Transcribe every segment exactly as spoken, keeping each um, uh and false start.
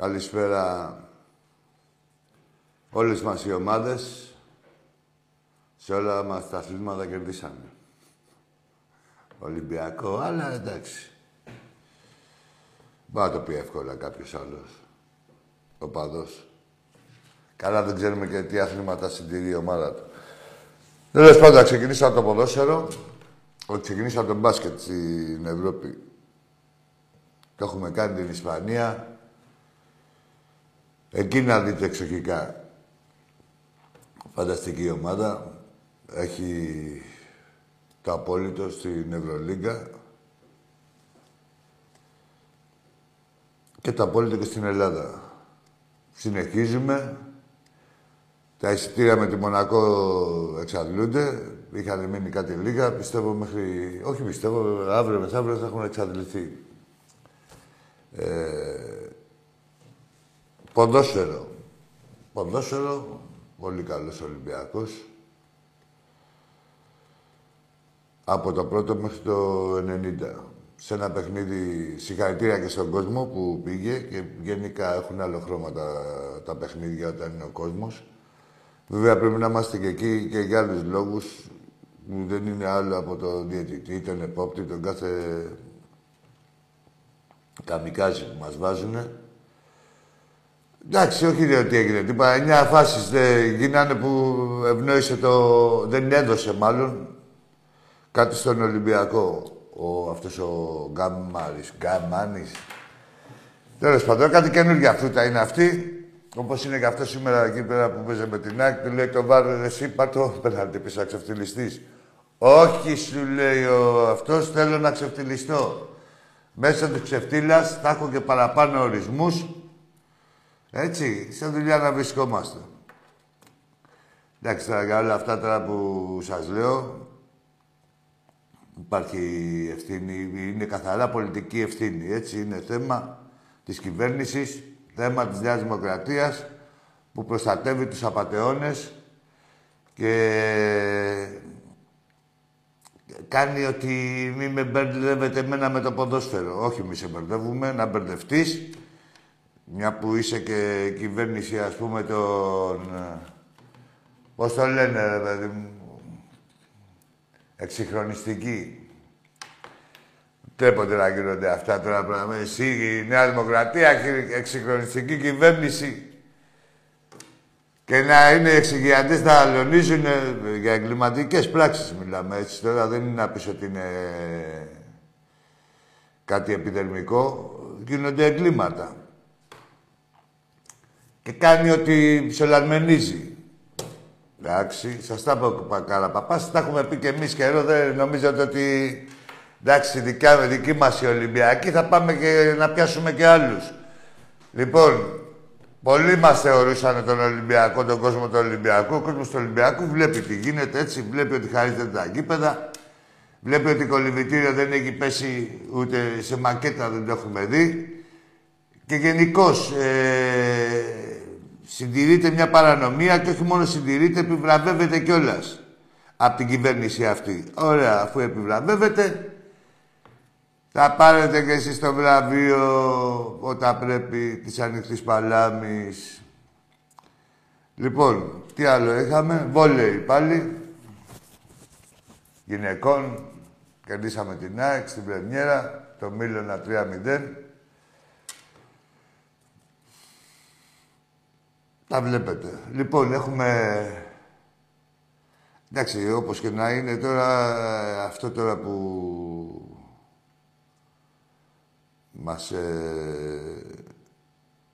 Καλησπέρα όλες μας οι ομάδες, σε όλα μας τα αθλήματα κερδίσαμε. Ολυμπιακό, αλλά εντάξει. Μπορεί να το πει εύκολα κάποιος άλλος, ο Παδός. Καλά δεν ξέρουμε και τι αθλήματα συντηρεί η ομάδα του. Τέλος πάντων, ξεκινήσω από το ποδόσφαιρο, ότι ξεκινήσω από το μπάσκετ στην Ευρώπη. Το έχουμε κάνει την Ισπανία. Εκεί να δείτε εξοχικά. Φανταστική ομάδα. Έχει το απόλυτο στην Ευρωλίγκα. Και το απόλυτο και στην Ελλάδα. Συνεχίζουμε. Τα εισιτήρια με τη Μονακό εξαντλούνται. Είχαν μείνει κάτι λίγα. Πιστεύω μέχρι... Όχι πιστεύω, αύριο μεθαύριο θα έχουν εξαντληθεί. Ε... Ποντόσορο. Ποντόσορο. Πολύ καλός Ολυμπιακός. Από το πρώτο μέχρι το ενενήντα. Σε ένα παιχνίδι, συγχαρητήρια και στον κόσμο που πήγε και γενικά έχουν άλλο χρώμα τα, τα παιχνίδια όταν είναι ο κόσμος. Βέβαια πρέπει να είμαστε και εκεί και για άλλους λόγους που δεν είναι άλλο από τον διαιτητή, τον επόπτη, τον κάθε καμικάζι που μας βάζουνε. Εντάξει, όχι διότι έγινε τίποτα. Εννιά φάσεις δεν γίνανε που ευνόησε το... δεν έδωσε μάλλον κάτι στον Ολυμπιακό. Ο, αυτός ο Γκαμάρης, Γκαμάνης. Τέλος πάντων, κάτι καινούργια φρούτα είναι αυτή. Όπως είναι και αυτό σήμερα εκεί πέρα που παίζει με την ΑΕΚ, του λέει το βάρο, εσύ πάρ' το, πέναντι πίσω να ξεφτυλιστείς. Όχι, σου λέει ο αυτός, θέλω να ξεφτυλιστώ. Μέσα του ξεφτύλας θα έχω και παραπάνω ορισμούς. Έτσι, σε δουλειά να βρισκόμαστε. Εντάξει, τώρα για όλα αυτά τώρα που σας λέω, υπάρχει ευθύνη, είναι καθαρά πολιτική ευθύνη. Έτσι, είναι θέμα της κυβέρνησης, θέμα της Νέας Δημοκρατίας, που προστατεύει τους απατεώνες και κάνει ότι μη με μπερδεύετε εμένα με το ποδόσφαιρο. Όχι, μη σε μπερδεύουμε, να μπερδευτείς. Μια που είσαι και κυβέρνηση, ας πούμε, τον... Πώς το λένε, ρε παιδί μου... Εξυγχρονιστική. Τρέπονται να γίνονται αυτά τώρα πράγματα. Εσύ, η Νέα Δημοκρατία, εξυγχρονιστική κυβέρνηση. Και να είναι εξυγιαντές, να αλωνίζουν για εγκληματικές πράξεις, μιλάμε έτσι. Τώρα δεν είναι να πεις ότι είναι κάτι επιδερμικό. Γίνονται εγκλήματα. Και κάνει ότι ψελαρμενίζει. Εντάξει, σας τα πω, Καραπαπάς, τα έχουμε πει και εμείς καιρό, δεν νομίζετε ότι... Εντάξει, δικιά, δική μας οι Ολυμπιακοί, θα πάμε και να πιάσουμε και άλλους. Λοιπόν, Πολλοί μας θεωρούσαν τον Ολυμπιακό, τον κόσμο του Ολυμπιακού. Ο κόσμος του Ολυμπιακού βλέπει τι γίνεται έτσι, βλέπει ότι χαρίζεται τα γήπεδα, βλέπει ότι κολυμπητήριο δεν έχει πέσει ούτε σε μακέτα, δεν το έχουμε δει. Και γενικώς ε, συντηρείται μια παρανομία και όχι μόνο συντηρείται, επιβραβεύεται κιόλας από την κυβέρνηση αυτή. Ωραία, αφού επιβραβεύεται, θα πάρετε κι εσείς το βραβείο όταν πρέπει της Ανοιχτής Παλάμης. Λοιπόν, τι άλλο είχαμε. Βόλεϊ πάλι. Γυναικών. Κερδίσαμε την ΑΕΚ στην πρεμιέρα. Το Μήλωνα τρία μηδέν. Τα βλέπετε. Λοιπόν, έχουμε... Εντάξει, όπως και να είναι τώρα, αυτό τώρα που... μας ε,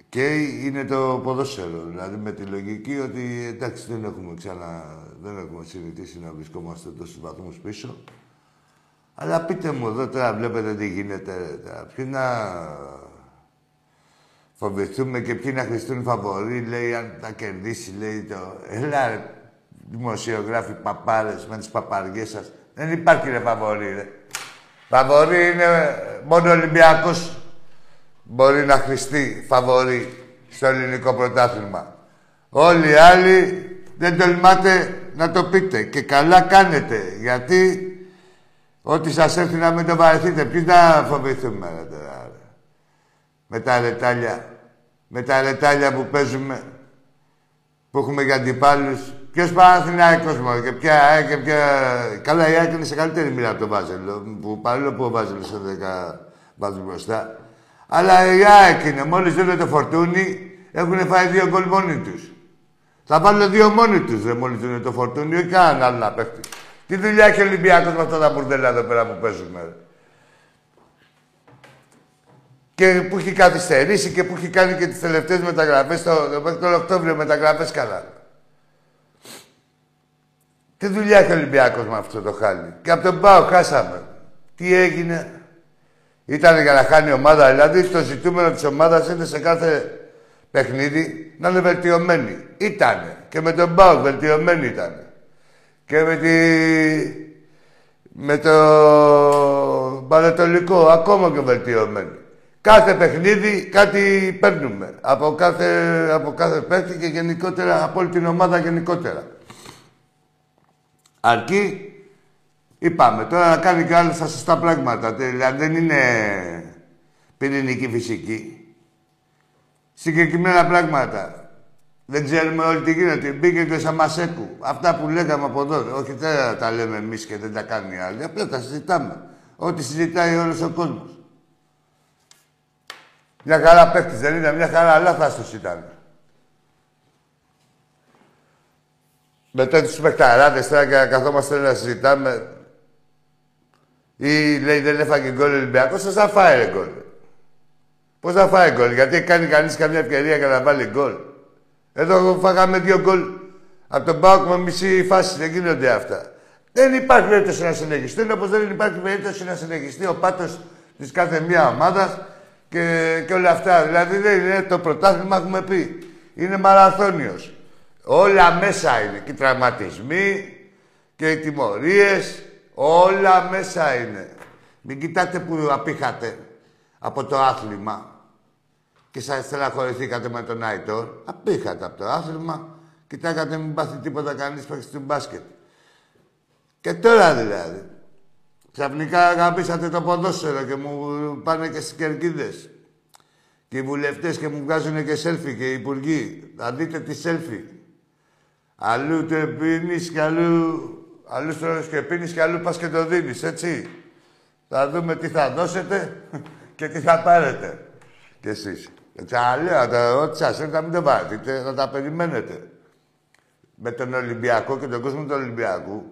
καίει είναι το ποδόσφαιρο. Δηλαδή με τη λογική ότι εντάξει δεν έχουμε ξανά, δεν έχουμε συνηθίσει να βρισκόμαστε τόσους βαθμούς πίσω. Αλλά πείτε μου εδώ τώρα βλέπετε τι γίνεται. Τώρα. Ποιοι να φοβηθούμε και ποιοι να χρηστούν φαβορί, λέει αν τα κερδίσει, λέει το... Έλα ρε, δημοσιογράφοι παπάρες με τις παπαριές σας. Δεν υπάρχει ρε φαβορί ρε. Φαβορί είναι μόνο ο Ολυμπιακός μπορεί να χρηστεί φαβορί στο ελληνικό πρωτάθλημα. Όλοι οι άλλοι δεν τολμάτε να το πείτε. Και καλά κάνετε, γιατί ό,τι σας έρθει να μην το βαρεθείτε. Ποιοι θα φοβηθούμε τώρα, με τα ρετάλια, με τα ρετάλια που παίζουμε, που έχουμε για αντιπάλους. Ποιος Παναθηναϊκός μόνο και ποια ΑΕΚ και ποια... Καλά, η ΑΕΚ είναι σε καλύτερη μοίρα από τον Βάζελο, που παρόλο που ο Βάζελος σε δέκα βάζει μπροστά. Αλλά η ΑΕΚ είναι, μόλις δίνουν το φορτούνι, έχουν φάει δύο γκολ μόνοι τους. Θα βάλουν δύο μόνοι τους, δε μόλις δίνουν το φορτούνι, όχι κανέναν άλλο να παίχτη. Τι δουλειά έχει ο Ολυμπιακός με αυτά τα μπουρδέλα εδώ πέρα που παίζουμε. Και που έχει καθυστερήσει και που έχει κάνει και τις τελευταίες μεταγραφές, το, το Οκτώβριο μεταγραφές καλά. Τι δουλειά έχει ο Ολυμπιακός με αυτό το χάλι. Και από τον ΠΑΟΚ χάσαμε. Τι έγινε. Ήταν για να χάνει η ομάδα. Δηλαδή το ζητούμενο της ομάδας είναι σε κάθε παιχνίδι να είναι βελτιωμένη. Ήτανε. Και με τον ΠΑΟΚ βελτιωμένη ήτανε. Και με τη... με το Πανατολικό ακόμα και βελτιωμένη. Κάθε παιχνίδι κάτι παίρνουμε. Από κάθε, από κάθε παίχτη και γενικότερα από όλη την ομάδα γενικότερα. Αρκεί, είπαμε, τώρα να κάνει και άλλα στα σωστά πράγματα. Δηλαδή δεν είναι πυρηνική φυσική. Συγκεκριμένα πράγματα. Δεν ξέρουμε όλοι τι γίνεται. Μπήκε και ο Σαμασέκου. Αυτά που λέγαμε από εδώ. Όχι τώρα τα λέμε εμείς και δεν τα κάνει άλλοι. Απλά τα συζητάμε. Ό,τι συζητάει όλος ο κόσμος. Μια χαρά παίχτης δεν είναι, μια χαρά λάθος ήταν. Με τέτοιους παιχταράδες τώρα και καθόμαστε να συζητάμε. Ή λέει δεν έφαγε γκολ ο Ολυμπιακός, πώς θα φάει γκολ. Πώς θα φάει γκολ, γιατί έχει κάνει κανείς καμιά ευκαιρία για να βάλει γκολ. Εδώ φάγαμε δύο γκολ. Από τον ΠΑΟΚ με μισή φάση, δεν γίνονται αυτά. Δεν υπάρχει περίπτωση να συνεχιστούν, όπως δεν υπάρχει περίπτωση να συνεχιστεί ο πάτος της κάθε μία ομάδας και, και όλα αυτά. Δηλαδή δεν είναι το πρωτάθλημα, έχουμε πει. Είναι μαραθώνιος. Όλα μέσα είναι. Και οι τραυματισμοί και οι τιμωρίες. Όλα μέσα είναι. Μην κοιτάτε που απήχατε από το άθλημα και σας στεναχωρηθήκατε με τον Άιτορ. Απήχατε από το άθλημα. Κοιτάξατε μην πάθει τίποτα κανείς παίξει του μπάσκετ. Και τώρα δηλαδή. Ξαφνικά αγαπήσατε το ποδόσφαιρο και μου πάνε και στις κερκίδες. Και οι βουλευτές και μου βγάζουν και σέλφι και οι υπουργοί. Να δείτε τη σέλφι. Αλλού το πίνεις και αλλού... Αλλού στρώνεις και πίνεις και αλλού πας και το δίνεις, έτσι. Θα δούμε τι θα δώσετε και τι θα πάρετε. Κι εσείς. Ξαναλέω, ό,τι σας έρθει να μην το πάρετε, να τα περιμένετε. Με τον Ολυμπιακό και τον κόσμο του Ολυμπιακού,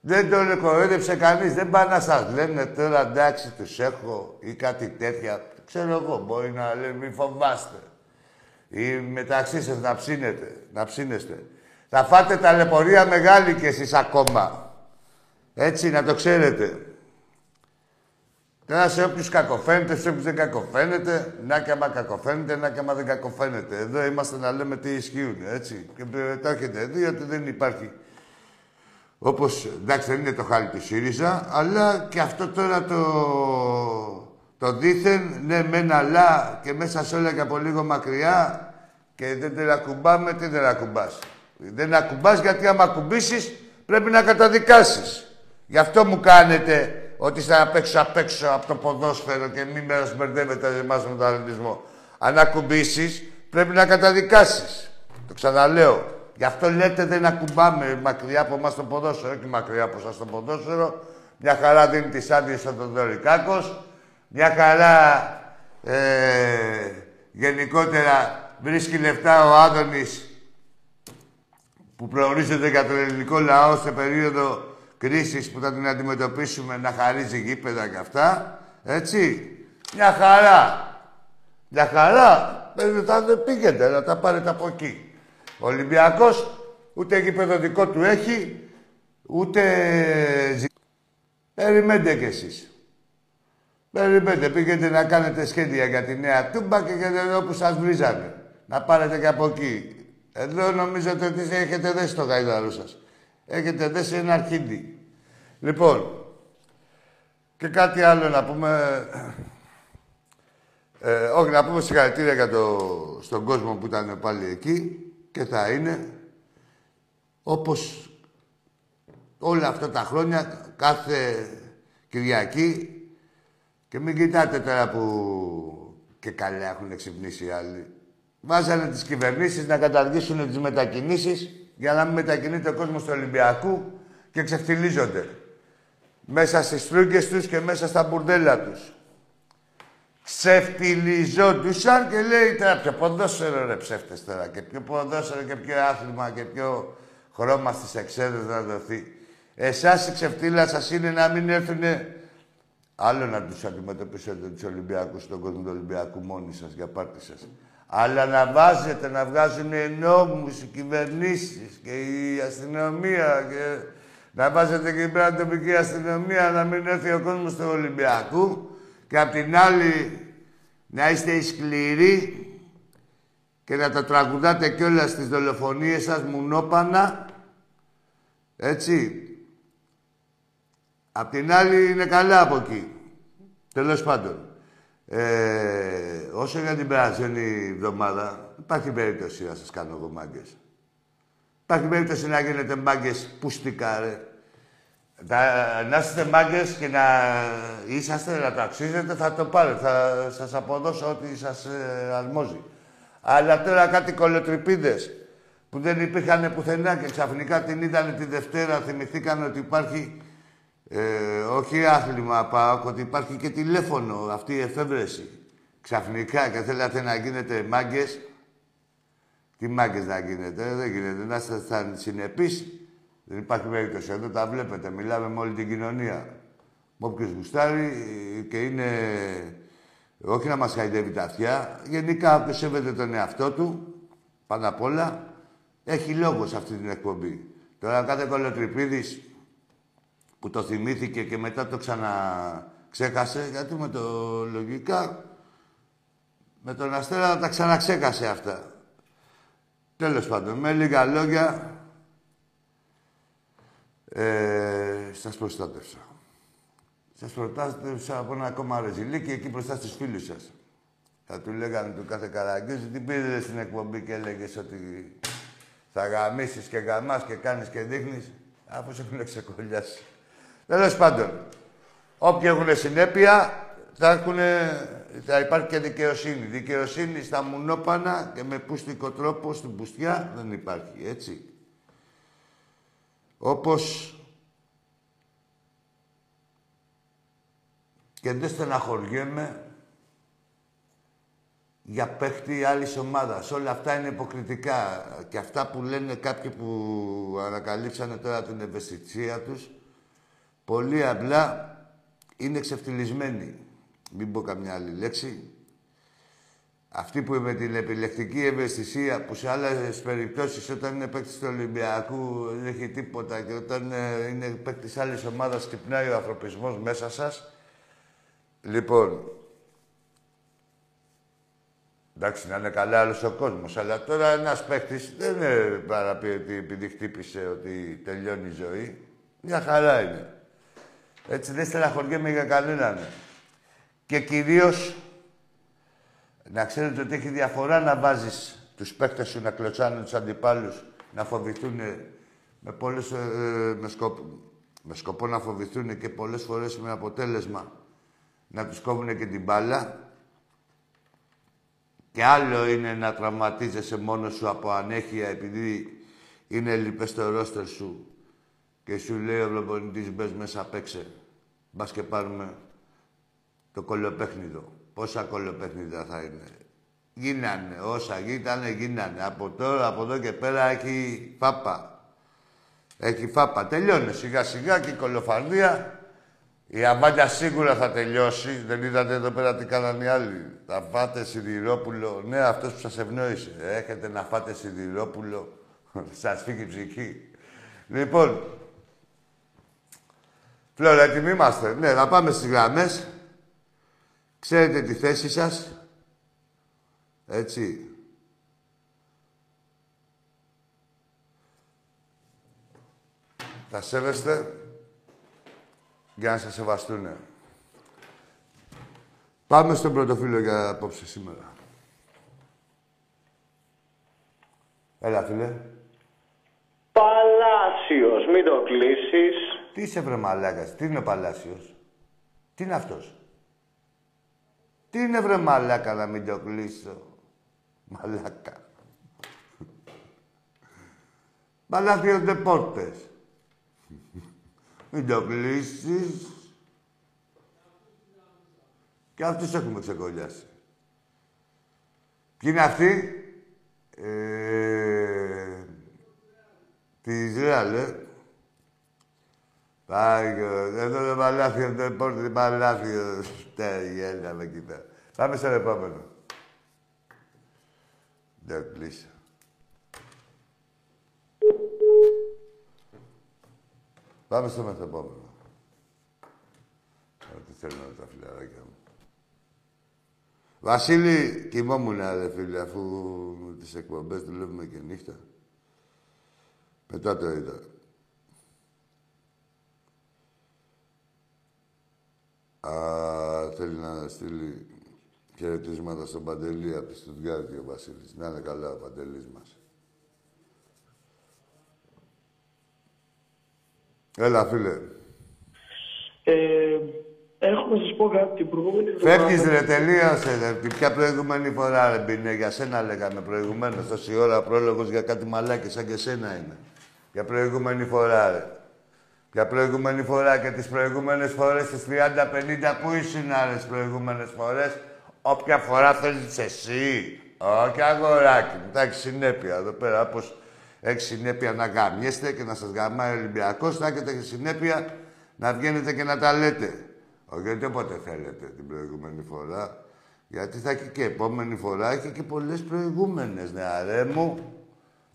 δεν τον κοροϊδεύσε κανείς. Δεν πάνε να σας λένε τώρα, εντάξει, τους έχω ή κάτι τέτοια. Ξέρω εγώ, μπορεί να λέει, μη φοβάστε. Ή μεταξύ σας να ψήνετε, να ψήνεστε. Θα φάτε ταλαιπωρία μεγάλη κι εσείς ακόμα. Έτσι, να το ξέρετε. Τώρα σε όποιους κακοφαίνεται, σε όποιους δεν κακοφαίνεται, να και άμα κακοφαίνεται, να και άμα δεν κακοφαίνεται. Εδώ είμαστε να λέμε τι ισχύουν, έτσι. Και μετά έρχεται εδώ ότι δεν υπάρχει. Όπως, εντάξει, δεν είναι το χάλι του ΣΥΡΙΖΑ, αλλά και αυτό τώρα το, το δήθεν, ναι μεν αλλά και μέσα σε όλα και από λίγο μακριά και δεν την ακουμπάμε, τι δεν ακουμπάς. Δεν ακουμπάς γιατί άμα ακουμπήσεις πρέπει να καταδικάσεις. Γι' αυτό μου κάνετε ότι είστε απ' έξω απ' έξω από το ποδόσφαιρο και μην μέρας μπερδεύετε εμάς με τον αθλητισμό. Αν ακουμπήσεις πρέπει να καταδικάσεις. Το ξαναλέω. Γι' αυτό λέτε δεν ακουμπάμε μακριά από εμάς το ποδόσφαιρο, όχι μακριά από εσάς το ποδόσφαιρο. Μια χαρά δίνει τις άδειες στον Θεοδωρικάκος. Μια χαρά ε, γενικότερα βρίσκει λεφτά ο Άδωνις που προορίζεται για τον ελληνικό λαό σε περίοδο κρίσης που θα την αντιμετωπίσουμε να χαρίζει γήπεδα και αυτά. Έτσι. Μια χαρά. Μια χαρά. Πήγαινε να τα πάρετε από εκεί. Ο Ολυμπιακός ούτε γήπεδο δικό του έχει, ούτε ζει. Περιμένετε κι εσείς. Περιμένετε. Πήγαινε να κάνετε σχέδια για τη Νέα Τούμπα και για εδώ που σας βρίζανε. Να πάρετε και από εκεί. Εδώ νομίζω ότι έχετε δέσει το γαϊδαρό σας. Έχετε δέσει ένα αρχίδι. Λοιπόν, και κάτι άλλο να πούμε. Ε, όχι, να πούμε συγχαρητήρια για το, στον κόσμο που ήταν πάλι εκεί και θα είναι. Όπως όλα αυτά τα χρόνια, κάθε Κυριακή. Και μην κοιτάτε τώρα που και καλά έχουν ξυπνήσει οι άλλοι. Βάζανε τις κυβερνήσεις να καταργήσουν τις μετακινήσεις για να μην μετακινείται ο κόσμος του Ολυμπιακού και ξεφτιλίζονται. Μέσα στις τρούγκες τους και μέσα στα μπουρδέλα τους. Ξεφτιλιζόντουσαν και λέει τώρα ποιο ποδόσφαιρο ρε ψεύτες τώρα και ποιο ποδόσφαιρο και ποιο άθλημα και ποιο χρώμα στις εξέδρες να δοθεί. Εσάς η ξεφτίλα σας είναι να μην έρθουνε. Άλλο να τους αντιμετωπίσετε τους Ολυμπιακούς στον κόσμο του Ολυμπιακού μόνοι σας για πάρτι σας. Αλλά να βάζετε, να βγάζουν νόμους οι κυβερνήσεις και η αστυνομία και να βάζετε και πέρα τοπική αστυνομία να μην έρθει ο κόσμος του Ολυμπιακού και απ' την άλλη να είστε σκληροί και να τα τραγουδάτε κιόλας στις δολοφονίες σας μουνόπανα, έτσι. Απ' την άλλη είναι καλά από εκεί. Τέλος πάντων. Ε, όσο για την περασμένη εβδομάδα, υπάρχει περίπτωση να σας κάνω εγώ μάγκες. Υπάρχει περίπτωση να γίνετε μάγκες πουστικά, ρε. Να, να είστε μάγκες και να είσαστε, να ταξίζετε, θα το πάρετε. Θα σας αποδώσω ό,τι σας ε, αρμόζει. Αλλά τώρα κάτι κολοτρυπίδες που δεν υπήρχαν πουθενά και ξαφνικά την είδανε τη Δευτέρα, θυμηθήκαν ότι υπάρχει Ε, όχι άθλημα, ΠΑΟΚ, ότι υπάρχει και τηλέφωνο αυτή η εφεύρεση. Ξαφνικά και θέλατε να γίνετε μάγκες. Τι μάγκες να γίνετε, δεν γίνεται. Να είστε συνεπείς. Δεν υπάρχει περίπτωση εδώ, τα βλέπετε. Μιλάμε με όλη την κοινωνία. Με όποιος γουστάρει και είναι. Όχι να μας χαϊδεύει τα αυτιά. Γενικά, όποιος σέβεται τον εαυτό του, πάνω απ' όλα, έχει λόγο σε αυτή την εκπομπή. Τώρα κάθε κολοτρυπίδης που το θυμήθηκε και μετά το ξαναξέκασε, γιατί με το λογικά, με τον Αστέρα τα ξαναξέκασε αυτά. Τέλος πάντων, με λίγα λόγια, ε, σας προστάτευσα. Σας προστάτευσα από ένα ακόμα ρεζιλίκι εκεί μπροστά στους φίλους σας. Θα του λέγανε του κάθε καραγκιόζη, την πήρε στην εκπομπή και έλεγες ότι θα γαμίσεις και γαμάς και κάνεις και δείχνεις, αφού σε έχουν ξεκολλιάσει. Τέλος πάντων, όποιοι έχουν συνέπεια, θα, έχουν, θα υπάρχει και δικαιοσύνη. Δικαιοσύνη στα μουνόπανα και με πουστικό τρόπο στην πουστιά δεν υπάρχει, έτσι. Όπως και δεν στεναχωριέμαι για παίχτη άλλης ομάδας. Όλα αυτά είναι υποκριτικά. Και αυτά που λένε κάποιοι που ανακαλύψανε τώρα την ευαισθησία τους, πολύ απλά είναι ξεφτυλισμένοι. Μην πω καμιά άλλη λέξη. Αυτοί που με την επιλεκτική ευαισθησία που σε άλλες περιπτώσεις όταν είναι παίκτης του Ολυμπιακού δεν έχει τίποτα και όταν είναι παίκτης άλλης ομάδας χτυπνάει ο ανθρωπισμός μέσα σας Λοιπόν, εντάξει, να είναι καλά άλλος ο κόσμος, αλλά τώρα ένας παίκτης δεν είναι παραπεί ότι επειδή χτύπησε ότι τελειώνει η ζωή. Μια χαρά είναι. Έτσι δεν στεναχωριέμαι για κανέναν. Και κυρίως, να ξέρετε ότι έχει διαφορά να βάζεις τους παίκτες σου να κλωτσάνουν τους αντιπάλους, να φοβηθούν με, πολλές, ε, με, σκοπό, με σκοπό να φοβηθούν και πολλές φορές με αποτέλεσμα να τους κόβουν και την μπάλα. Και άλλο είναι να τραυματίζεσαι μόνος σου από ανέχεια επειδή είναι λιπές στο ρόστερ σου και σου λέει ο προπονητής μπες μέσα παίξε. Μπας και πάρουμε το κολοπέχνιδο. Πόσα κολοπέχνιδα θα είναι. Γίνανε, όσα γίνανε, γίνανε. Από τώρα, από εδώ και πέρα έχει φάπα. Έχει φάπα. Τελειώνει σιγά σιγά και η κολοφαρδία. Η αμάντια σίγουρα θα τελειώσει. Δεν είδατε εδώ πέρα τι κάνανε οι άλλοι. Θα φάτε σιδηρόπουλο. Ναι, αυτός που σας ευνόησε. Έχετε να φάτε σιδηρόπουλο. Σας φύγει η ψυχή. Λοιπόν, Φλόρα, έτοιμοι είμαστε. Ναι, να πάμε στις γραμμές. Ξέρετε τη θέση σας. Έτσι. Θα σέβεστε για να σας σεβαστούνε. Πάμε στον πρωτοφύλλο για απόψε σήμερα. Έλα, φίλε. Παλάσιος, μην το κλείσεις. Τι είσαι, βρε μαλάκας, τι είναι ο Παλάσιος. Τι είναι αυτός. Τι είναι, βρε μαλάκα, να μην το κλείσω. Μαλάκα. Παλάσιος πόρτες. Μην το κλείσεις. Και αυτούς έχουμε ξεκολλιάσει. Ποιοι είναι αυτοί. Ε, τη Ισραήλ, ε. Πάει, εδώ το παλάθιο, το πόρτι παλάθιο. Τέλεια, με κοιτά. Πάμε στον επόμενο. Δεν το κλείσω. Πάμε στο μεθεπόμενο. Άρα τι θέλω να τα φιλαράκια μου. Βασίλη, κοιμόμουν, ρε φίλε, αφού τις εκπομπές δουλεύουμε και νύχτα. Μετά το είδα. Α, θέλει να στείλει χαιρετίσματα στον Παντελή από τη Στουδιά και ο Βασίλης. Να είναι καλά ο Παντελής μας. Έλα, φίλε. Ε, έχω να σας πω κάτι την προηγούμενη φορά. Φεύγεις, ρε, τελείωσε, ρε. Ποια προηγούμενη φορά, ρε, Μπινέ. Για σένα λέγαμε προηγουμένως. Τόση ώρα πρόλογος για κάτι μαλάκι σαν και σένα είναι. Για προηγούμενη φορά, ρε. Για προηγούμενη φορά και τις προηγούμενες φορές, τις τριάντα πενήντα που ήσουν, ρε, τις προηγούμενες φορές. Όποια φορά θέλεις εσύ. Όχι, αγοράκι μου. Εντάξει, συνέπεια εδώ πέρα, όπως... Έχει συνέπεια να γαμιέστε και να σας γαμάει ο Ολυμπιακός. Θα έχετε συνέπεια να βγαίνετε και να τα λέτε. Όχι όποτε θέλετε την προηγούμενη φορά. Γιατί θα έχει και επόμενη φορά. Έχει και πολλές προηγούμενες, νεαρέ μου.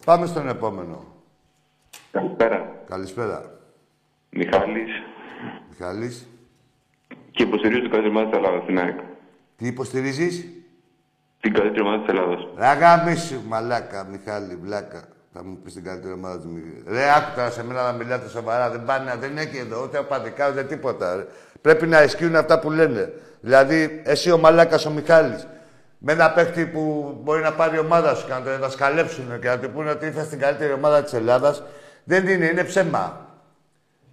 Πάμε στον επόμενο. Καλησπέρα. Καλησπέρα. Μιχάλης. Μιχάλης. Και υποστηρίζω την καλύτερη ομάδα της Ελλάδας, την ΑΕΚ. Τι υποστηρίζεις? Την καλύτερη ομάδα της Ελλάδας. Ραγαμίσου, μαλάκα, Μιχάλη, βλάκα. Θα μου πεις την καλύτερη ομάδα του Μιχάλη. Ρε, άκου τώρα σε μένα να μιλάτε σοβαρά. Δεν πάνε, δεν έχει εδώ ούτε απαντικά ούτε τίποτα. Ρε. Πρέπει να ισχύουν αυτά που λένε. Δηλαδή, εσύ ο μαλάκας ο Μιχάλης, με ένα παίχτη που μπορεί να πάρει η ομάδα σου και να τα σκαλέψουν και να του πούνε ότι ήρθε στην καλύτερη ομάδα της Ελλάδας, δεν είναι, είναι ψέμα.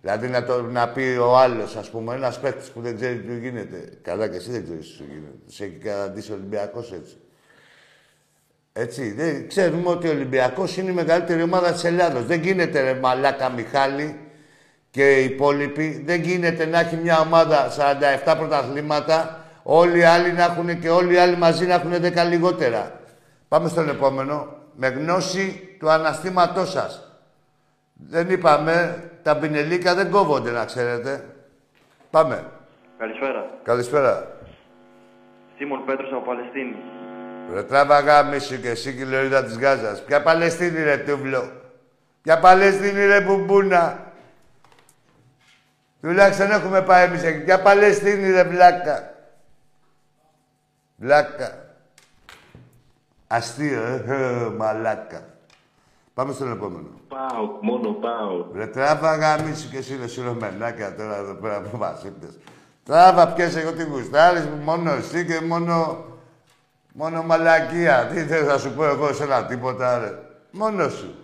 Δηλαδή, να, το, να πει ο άλλος, ας πούμε, ένας παίχτης που δεν ξέρει τι του γίνεται. Καλά, και εσύ δεν ξέρεις τι του γίνεται. Σε έχει καταντήσει ο Ολυμπιακός έτσι. Έτσι, δεν ξέρουμε ότι ο Ολυμπιακός είναι η μεγαλύτερη ομάδα της Ελλάδος. Δεν γίνεται, ρε μαλάκα Μιχάλη και οι υπόλοιποι, δεν γίνεται να έχει μια ομάδα σαράντα επτά πρωταθλήματα, όλοι οι άλλοι να έχουν και όλοι οι άλλοι μαζί να έχουν δέκα λιγότερα. Πάμε στον επόμενο. Με γνώση του αναστήματός σας. Δεν είπαμε, τα μπινελίκα δεν κόβονται, να ξέρετε. Πάμε. Καλησπέρα. Καλησπέρα. Σίμων Πέτρος από Παλαιστίνη. Ρε τράβα γάμισου και εσύ κυλωρίδα της Γάζας. Ποια Παλαιστίνη, ρε τούβλο. Ποια Παλαιστίνη, ρε μπουμπούνα. Τουλάχιστον έχουμε πάει εμείς εκεί. Ποια Παλαιστίνη, ρε βλάκα. Βλάκα. Αστείο, ε, μαλάκα. Πάμε στον επόμενο. Πάω, μόνο πάω. Ρε τράβα γαμίσου και εσύ, ρε σιρομενάκια τώρα εδώ πέρα που μας είπες. Τράβα πιέσαι εγώ τι γουστάρεις, μόνο εσύ και μόνο... Μόνο μαλακία. Τι θες να σου πω εγώ σε ένα τίποτα, ρε. Μόνο σου.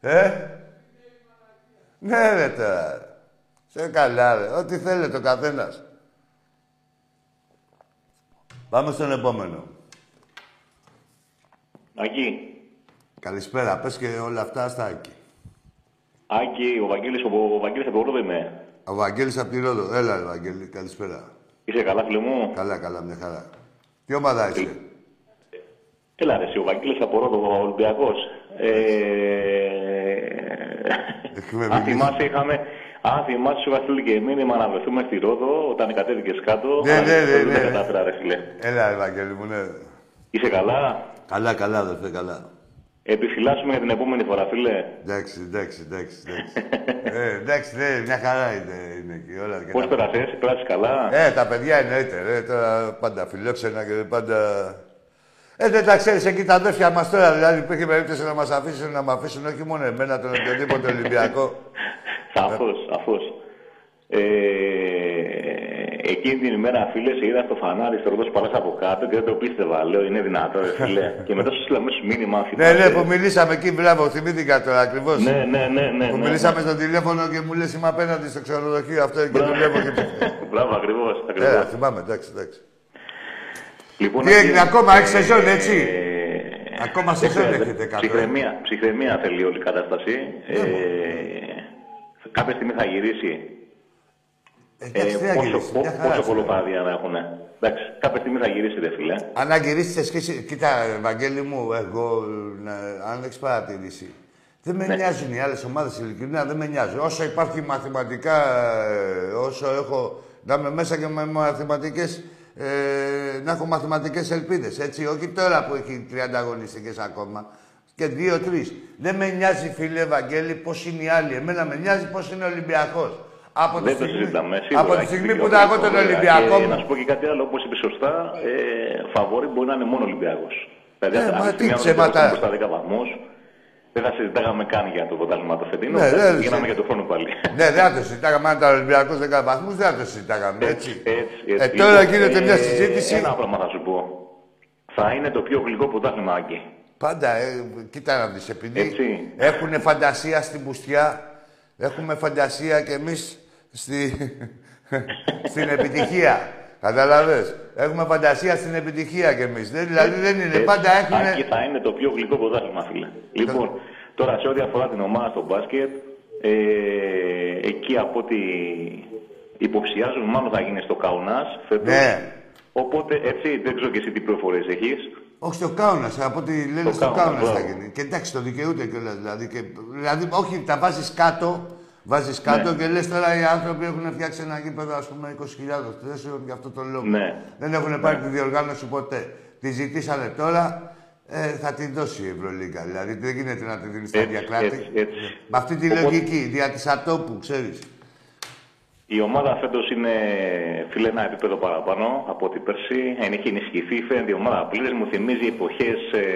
Ε. Ναι, ρε τώρα, ρε. Σε καλά, ρε. Ό,τι θέλετε ο καθένας. Πάμε στον επόμενο. Αγγί. Καλησπέρα. Πες και όλα αυτά στα Άκη. Άκη, ο Βαγγέλης, ο, ο Βαγγέλης από Ρόδο είμαι. Ο Βαγγέλης από τη Ρόδο. Έλα, ρε, Βαγγέλη. Καλησπέρα. Είσαι καλά, φίλε μου. Καλά, καλά. Μια χαρά. Τι ομάδα είσαι. Ε, έλα, ρε, ο Βαγγέλης από Ρόδο, ο Ολυμπιακός. Ε, αν θυμάσαι, είχαμε... Αν θυμάσαι, σου έστειλε και μήνυμα να βρεθούμε στη Ρόδο όταν κατέβηκες κάτω. Ναι, ναι, ναι. ναι. Κατάφερα, ρε, φίλε. Έλα, ρε, Βαγγέλη μου, ναι. Είσαι καλά. Καλά, καλά, δε, καλά. Επιφυλάσσουμε για την επόμενη φορά, φίλε. Εντάξει, εντάξει, εντάξει. ε, εντάξει, ναι, μια χαρά είναι, είναι εκεί. Πώς περάσες, περάσεις καλά. Ε, τα παιδιά εννοείται, ρε, τώρα πάντα φιλόξενα και πάντα... Ε, δεν τα ξέρεις εκεί τα αδέρφια μας τώρα, δηλαδή υπήρχε περίπτωση να μας αφήσουν, να μ' αφήσουν όχι μόνο εμένα, τον οποιοδήποτε Ολυμπιακό. Σαφώς, σαφώς. Ε, εκείνη την ημέρα, φίλε, σε είδα στο φανάρι, στο Ροδός Παλάς από κάτω και δεν το πίστευα. Λέω, είναι δυνατό, ρε, φίλε. Και μετά σου στείλαμε σου μήνυμα. Ναι, ναι, που μιλήσαμε εκεί, μπράβο, θυμήθηκα τώρα ακριβώς. Ναι, ναι, ναι, ναι. Που μιλήσαμε στο τηλέφωνο και μου λες, είμαι απέναντι στο ξενοδοχείο αυτό και το βλέπω και πιστεύω. Μπράβο, ακριβώς. Ναι, θυμάμαι, εντάξει, εντάξει. Τι έγινε, ακόμα έχει σεζόν, έτσι. Ακόμα σεζόν έχετε κάτω. Ψυχραιμία θέλει όλη η κατάσταση. Κάποια στιγμή θα γυρίσει. Εντάξει, ε, πόσο πόσο, πόσο πολλοπάδια να έχουν. Εντάξει, κάποια στιγμή θα γυρίσει, δε φίλε. Αν αγγιρίσεις σε σχέση... Κοίτα, Βαγγέλη μου, εγώ, να... αν έχεις παρατηρήσει. Δεν με ναι. νοιάζουν οι άλλες ομάδες, ειλικρινά, δεν με νοιάζουν. Όσο υπάρχει μαθηματικά, όσο έχω... Να είμαι μέσα και με μαθηματικές... Ε, να έχω μαθηματικές ελπίδες, έτσι. Όχι τώρα που έχει τριάντα αγωνιστικές ακόμα. Και δύο-τρεις. Δεν με νοιάζει, φίλε Βαγγέλη, πώς είναι οι άλλοι. Εμένα με νοιάζει πώς είναι ο Ολυμπιακός. Από τη στιγμή, συζητάμε, σίγουρα, από τη στιγμή που ήταν εγώ τον Ολυμπιακό. Και, μου... Να σου πω και κάτι άλλο, όπως είπε σωστά, ε, φαβόρη μπορεί να είναι μόνο Ολυμπιακός. Δηλαδή, ε, αν τι ψέματα. Στα δέκα βαθμούς, δεν θα συζητάγαμε καν για το ποτάσμα το φετινό. Ναι, δεν θα γίναμε για τον χρόνο πάλι. Ναι, δεν θα το συζητάγαμε. Αν ήταν Ολυμπιακός δέκα βαθμούς, δεν θα το συζητάγαμε. Έτσι. Έτσι, έτσι, ε, τώρα γίνεται μια συζήτηση. Ένα πράγμα θα σου πω. Θα είναι το πιο γλυκό ποτάσμα, Άκη. Πάντα, ε, κοίτα να δεις, επειδή έχουνε φαντασία στην πουστιά. Έχουμε φαντασία κι εμείς στη... στην επιτυχία. Καταλαβες. Έχουμε φαντασία στην επιτυχία κι εμείς. Δεν, δηλαδή δεν είναι. Πάντα έχουνε... Άκη, θα είναι το πιο γλυκό ποδόσφαιρο, φίλε. Λοιπόν, τώρα σε ό,τι αφορά την ομάδα στο μπάσκετ, ε, εκεί από ό,τι υποψιάζουν, μάλλον θα γίνει στο Κάουνας φέτος. Ναι. Οπότε, έτσι, δεν ξέρω και εσύ τι πληροφορίες έχεις. Όχι στο Κάουνας, από ό,τι λένε στο Κάουνας θα γίνει. Και εντάξει, το δικαιούται κιόλας. Δηλαδή, και, δηλαδή, όχι, τα βάζεις κάτω, βάζεις κάτω ναι. και λες τώρα οι άνθρωποι έχουν φτιάξει ένα γήπεδο, ας πούμε, είκοσι χιλιάδες θέσεων για αυτό το λόγο. Ναι. Δεν έχουν ναι. πάρει τη διοργάνωση ποτέ. Τη ζητήσανε τώρα, ε, θα τη δώσει η Ευρωλίγκα. Δηλαδή, δεν γίνεται να τη δίνει στα διακράτη. Με αυτή τη Οπότε... λογική, δια της ατόπου, ξέρεις. Η ομάδα φέτος είναι, φίλε, ένα επίπεδο παραπάνω από την πέρσι. Έχει ενισχυθεί, φαίνεται η ομάδα πλήρες. Μου θυμίζει εποχές... Ε...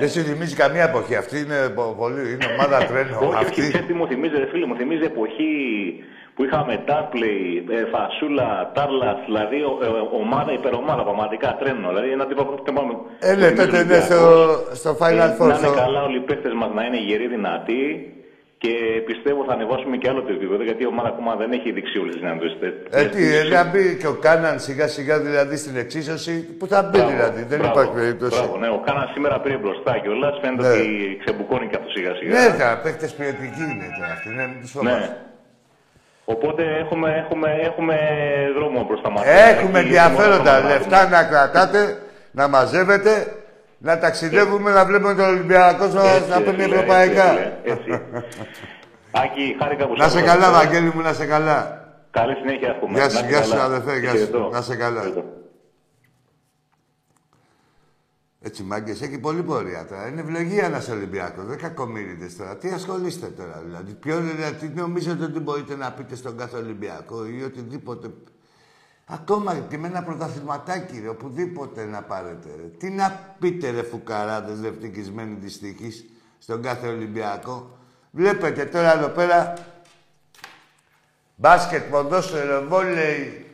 Δεν σου θυμίζει καμία εποχή. Αυτή είναι, πολύ, είναι ομάδα τρένο. Όχι, αυτή... όχι, τι μου θυμίζει, ρε φίλε. Μου θυμίζει εποχή που είχαμε τάπλεϊ, φασούλα, τάρλας. Δηλαδή, ε, ομάδα, υπερομάδα, πραγματικά τρένο. Δηλαδή, ένα τύπο που θυμάμαι... Έλε, τότε είναι στο Final Four. Να είναι καλά όλοι οι παίκτες μας, να είναι γεροί, δυνατοί. Και πιστεύω θα ανεβάσουμε και άλλο το επίπεδο, γιατί η ομάδα ακόμα δεν έχει δείξει όλες τις δυνατότητες. Έτσι, να μπει και ο Κάναν σιγά σιγά δηλαδή στην εξίσωση, που θα μπει μπράβο, δηλαδή, δεν μπράβο, υπάρχει περίπτωση. Μπράβο, ναι, ο Κάναν σήμερα πήρε μπροστά κιόλας, φαίνεται ναι. ότι ξεμπουκώνει και αυτό σιγά σιγά. Ναι, θα παίχτες ποιοτικοί είναι τώρα αυτοί, ναι, μην τους φοβάσαι. Ναι. Οπότε έχουμε, έχουμε, έχουμε δρόμο μπροστά μας. Έχουμε ενδιαφέροντα λεφτά να κρατάτε, να μαζεύετε. Να ταξιδεύουμε, να βλέπουμε τον Ολυμπιακό να παίρνει ευρωπαϊκά. Άκη, χάρηκα που σας. Να σε καλά, Βαγγέλη μου, να σε καλά. Καλή συνέχεια, έχουμε. Γεια σου, γεια σου, αδερφέ, γεια σου. Να σε καλά. Έτσι, μάγκες, έχει πολύ πορεία τώρα. Είναι ευλογία ένας Ολυμπιακός. Δεν κακομοίριδες τώρα. Τι ασχολείστε τώρα, δηλαδή. Ποιο, δηλαδή, νομίζετε ότι μπορείτε να πείτε στον κάθε Ολυμπιακό ή οτιδήποτε. Ακόμα και με ένα πρωταθληματάκι, ρε, οπουδήποτε να πάρετε, ρε. Τι να πείτε, ρε, φουκαράδες, ρε, ευτυχισμένοι δυστυχείς, στον κάθε Ολυμπιακό. Βλέπετε τώρα εδώ πέρα, μπάσκετ, ποντόσορο, βόλεϊ,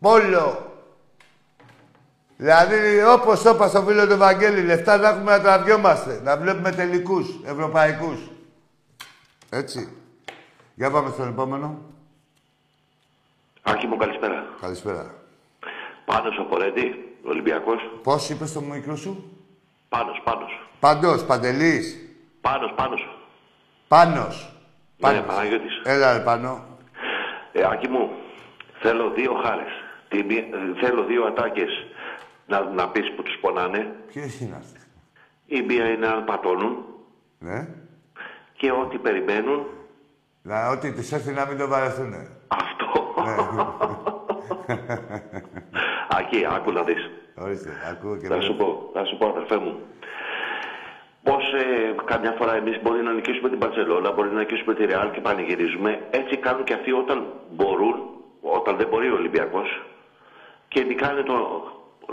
πόλο. Δηλαδή, όπως το είπα στο φίλο του Βαγγέλη, λεφτά να έχουμε να τραβιόμαστε, να βλέπουμε τελικούς, ευρωπαϊκούς. Έτσι. Για πάμε στον επόμενο. Άρχη μου, καλησπέρα. Καλησπέρα. Πάνος Απορέτη, Ολυμπιακός. Πώς είπες το μικρό σου? Πάνος, Πάνος. Παντός, Παντελής. Πάνος, Πάνος. Πάνος. Πάνος. Ναι, Παναγιώτης. Έλα, ρε, Πάνο. Ε, Άκη μου, θέλω δύο χάρες. Τι, θέλω δύο ατάκες να, να πεις που τους πονάνε. Ποιες είναι αυτές? Η μία είναι αν πατώνουν. Ναι. Και ό,τι περιμένουν. Να, ό,τι τους έρθει να μην το βαρεθούνε. Αυτό. Ακή, άκου να δεις. Ορίστε, ακούω και να σου πω, να σου πω, αδερφέ μου. Πώς ε, καμιά φορά εμείς μπορεί να νικήσουμε την Μπαρσελόνα, μπορεί να νικήσουμε τη Ρεάλ και πανηγυρίζουμε. Έτσι κάνουν και αυτοί όταν μπορούν, όταν δεν μπορεί ο Ολυμπιακός. Και νικάνε, το,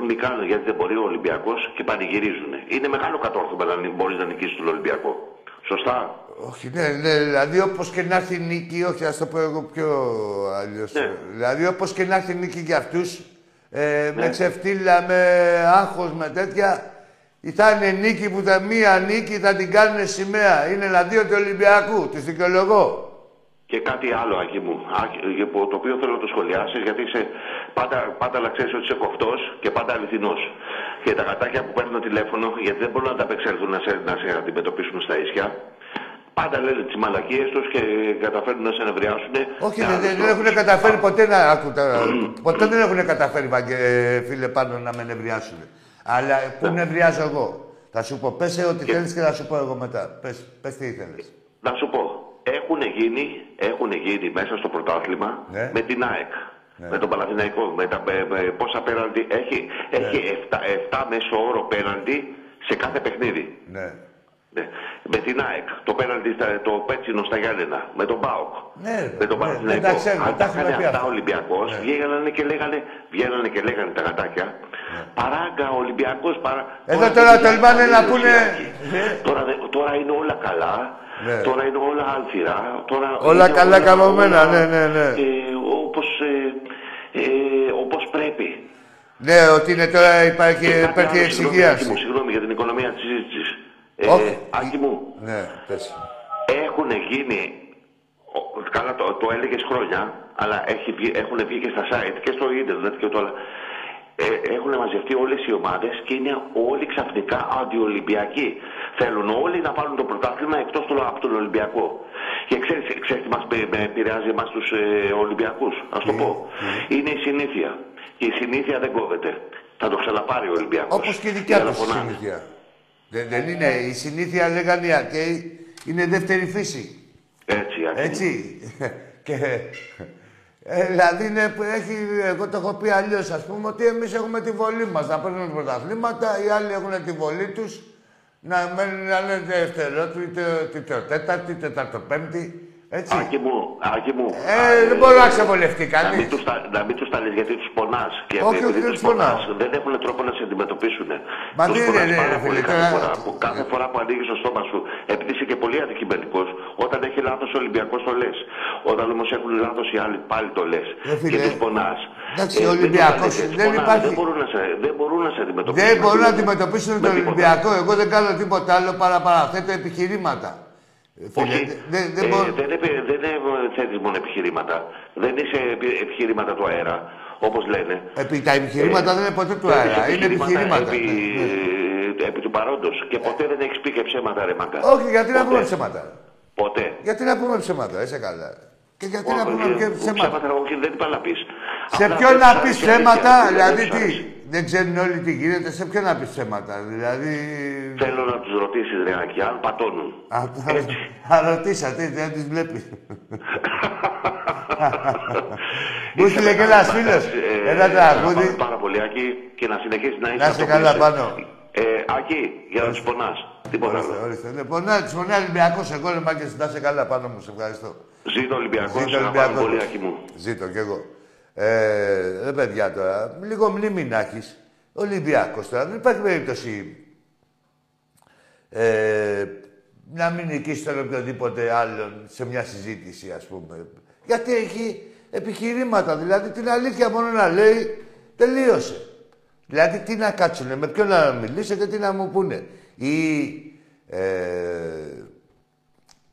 νικάνε γιατί δεν μπορεί ο Ολυμπιακός και πανηγυρίζουν. Είναι μεγάλο κατόρθωμα να μπορείς να νικήσεις τον Ολυμπιακό. Σωστά. Όχι, ναι, ναι, δηλαδή όπως και να έρθει νίκη, όχι, ας το πω εγώ πιο αλλιώς. Ναι. Δηλαδή όπως και να έρθει νίκη για αυτούς, ε, ναι, με ξεφτύλα, με άγχος, με τέτοια, θα είναι νίκη που τα μία νίκη θα την κάνουν σημαία. Είναι ένα δύο του Ολυμπιακού, τους δικαιολογώ. Και κάτι άλλο, Άκη μου, το οποίο θέλω να το σχολιάσεις, γιατί είσαι πάντα, πάντα να ξέρεις ότι είσαι κοφτός και πάντα αληθινός. Και τα κατάκια που παίρνουν τηλέφωνο, γιατί δεν μπορούν να τα απεξέλθουν να σε, να σε αντιμετωπίσουν στα ίσια, πάντα λένε τις μαλακίες τους και καταφέρνουν να σε νευριάσουν. Όχι, να... δεν, δεν έχουν καταφέρει ποτέ να άκουν τα... ποτέ δεν έχουν καταφέρει, φίλε, πάνω να με νευριάσουν. Αλλά πού νευριάζω εγώ. Θα σου πω, πες ό,τι και... θέλεις και θα σου πω εγώ μετά. Πες, πες τι ήθελες. Να σου πω. Έχουν γίνει, έχουν γίνει μέσα στο πρωτάθλημα, ναι, με την ΑΕΚ, ναι, με τον Παλαθηναϊκό, με τα με, με, πόσα πέναντι έχει, ναι, έχει εφτά, εφτά μέσο όρο πέναντι σε κάθε παιχνίδι. Ναι. Ναι. Με την ΑΕΚ, το πέναντι, το πέτσινο στα Γιάννενα, με τον ΠΑΟΚ, ναι, με τον Παλαθηναϊκό. Ναι, ναι, αν τα έκανε αυτά ο Ολυμπιακός, ναι, βγαίνανε και λέγανε, βγαίνανε και λέγανε τα γατάκια. Παράγκα, ο Ολυμπιακός, παρά... Εδώ τώρα τελμάνε να πούνε... Τώρα είναι όλα καλά. Ναι. Τώρα είναι όλα αλφυρά. Τώρα όλα καλά καμωμένα, ναι, ναι, ναι. Ε, όπως, ε, ε, όπως πρέπει. Ναι, ότι είναι τώρα υπάρχει και εξυγίαση. Συγγνώμη για την οικονομία της συζήτησης. Ε, Όχι. Άκη μου, ναι, έχουν γίνει, καλά το, το έλεγες χρόνια, αλλά έχουν βγει και στα site και στο ίντερνετ και όλα. Ε, έχουν μαζευτεί όλες οι ομάδες και είναι όλοι ξαφνικά αντιολυμπιακοί. Θέλουν όλοι να πάρουν το πρωτάθλημα εκτός το, από τον Ολυμπιακό. Και ξέρεις, ξέρεις τι μας επηρεάζει εμάς τους ε, Ολυμπιακούς, ας το πω. Mm. Είναι η συνήθεια. Και η συνήθεια δεν κόβεται. Θα το ξαναπάρει ο Ολυμπιακός. Όπως και η δικιά τους συνήθεια. Δεν, δεν είναι. Η συνήθεια, λέγανε οι Ακέοι, είναι δεύτερη φύση. Έτσι, Ακέοι. Έτσι. και... Ε, δηλαδή, είναι, έχει, εγώ το έχω πει αλλιώς, ας πούμε, ότι εμείς έχουμε τη βολή μας να παίρνουμε πρωταθλήματα, οι άλλοι έχουν τη βολή τους να μένουν, να λένε δευτερότριτη, τέταρτη, τεταρτοπέμπτη, έτσι. Άκη μου, Άκη μου. Ε, α, δεν μπορώ να ξεβολευτεί κανείς. Να μην τους τα λες γιατί τους πονάς. Και όχι, επειδή τους πονάς, δεν έχουν τρόπο να σε αντιμετωπίσουν. Μα τους πονάς ναι, πάρα ναι, πολύ κάθε φορά, που, κάθε φορά που ανοίγεις το στόμα σου, επειδή είσαι και πολύ αντικειμενικός, όταν έχει λάθος ο Ολυμπιακός το λες. Όταν όμως έχουν λάθος οι άλλοι, πάλι το λες. Φίλε, και τους πονάς. Εντάξει, ο Ολυμπιακός δεν υπάρχει. Δεν μπορούν να σε αντιμετωπίσουν. Δεν μπορούν να αντιμετωπίσουν τον Ολυμπιακό. Εγώ δεν κάνω τίποτα άλλο παρά παραθέτω επιχειρήματα. Όχι, δεν θέτεις μόνο επιχειρήματα. Δεν είσαι επιχειρήματα του αέρα, όπως λένε. Τα επιχειρήματα δεν είναι ποτέ του αέρα, είναι επιχειρήματα. Επί του παρόντος. Και ποτέ δεν έχεις πει και ψέματα, ρε Μαγκά. Όχι, γιατί να πούμε ψέματα. Ποτέ. Γιατί να πούμε ψέματα, είσαι καλά. Και γιατί να πούμε και ψέματα. Δεν είπα να πεις. Σε ποιον να πεις ψέματα, δηλαδή τι. Δεν ξέρουν όλοι τι γίνεται, σε ποιον να πεις θέματα, δηλαδή... Θέλω να τους ρωτήσεις, ρε Άκη, αν πατώνουν. Α, ρωτήσατε, δεν τις βλέπεις. Μου στείλε και ένας φίλος, ένα τραγούδι. Πάρα πολύ, Άκη, και να συνεχίσεις να είσαι... Να είσαι καλά, Πάνω. Άκη, για να τους πονάς. Τίποτα άλλο. Φωνάει Ολυμπιακός σε κόλλημα και συντάσσε καλά πάνω μου. Σε ευχαριστώ. Ζήτω Ολυμπιακός. Ζήτω Ολυμπιακός. Ζήτω κι εγώ. Ε, ρε παιδιά τώρα, λίγο μνήμη να έχεις. Ολυμπιακός τώρα, δεν υπάρχει περίπτωση ε, να μην νικήσει τον οποιοδήποτε άλλον σε μια συζήτηση, ας πούμε. Γιατί έχει επιχειρήματα, δηλαδή την αλήθεια μόνο να λέει, τελείωσε. Δηλαδή τι να κάτσουνε, με ποιον να μιλήσω και τι να μου πούνε. Ή ε,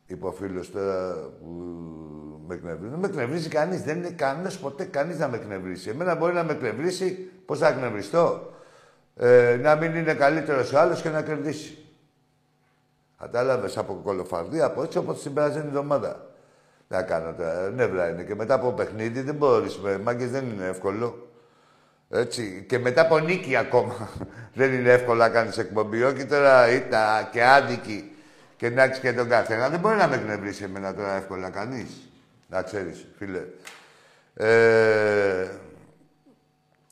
υποφίλος τώρα που με εκνευρίζει. Δεν με εκνευρίζει κανείς. Δεν είναι κανένας ποτέ κανείς να με εκνευρίσει. Εμένα μπορεί να με εκνευρίσει, πώς θα εκνευριστώ, ε, να μην είναι καλύτερος ο άλλος και να κερδίσει. Κατάλαβες, από κολοφαρδία, από έτσι, όπως την περασμένη εβδομάδα. Να κάνω τώρα, νεύρα είναι. Και μετά από παιχνίδι δεν μπορείς, μάγκες δεν είναι εύκολο. Έτσι. Και μετά από νίκη ακόμα δεν είναι εύκολο να κάνεις εκπομπή. Όχι τώρα ήταν και άδικη. Και να έχεις και τον καθένα. Δεν μπορεί να με εκνευρίσει εμένα τώρα εύκολα κανείς. Να ξέρεις, φίλε. Ε,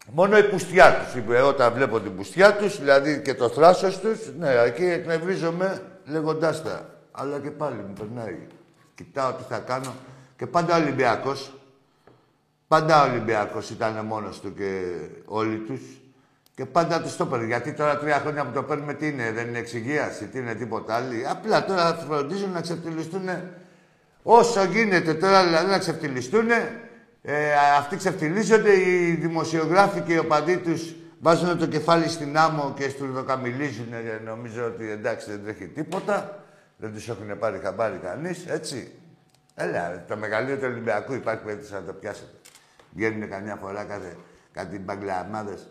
μόνο η πουστιά τους. Όταν βλέπω την πουστιά τους, δηλαδή και το θράσος τους, ναι, εκεί εκνευρίζομαι λέγοντάς τα. Αλλά και πάλι μου περνάει. Κοιτάω τι θα κάνω. Και πάντα Ολυμπιακός. Πάντα Ολυμπιακός ήταν μόνος του και όλοι τους. Και πάντα τους το παίρνει. Γιατί τώρα τρία χρόνια που το παίρνουμε τι είναι, δεν είναι εξυγίαση, τι είναι τίποτα άλλο. Απλά τώρα φροντίζουν να ξεφτυλιστούν όσο γίνεται τώρα, δηλαδή να ξεφτυλιστούν. Ε, αυτοί ξεφτυλίζονται, οι δημοσιογράφοι και οι οπαδοί τους βάζουν το κεφάλι στην άμμο και στουρδοκαμιλίζουν. Νομίζω ότι εντάξει δεν τρέχει τίποτα. Δεν τους έχουν πάρει χαμπάρι κανείς, έτσι. Έλα, το μεγαλείο του Ολυμπιακού υπάρχει περίπτωση να το πιάσετε. Βγαίνουν καμιά φορά κάθε, κάτι μπαγκλαμάδες.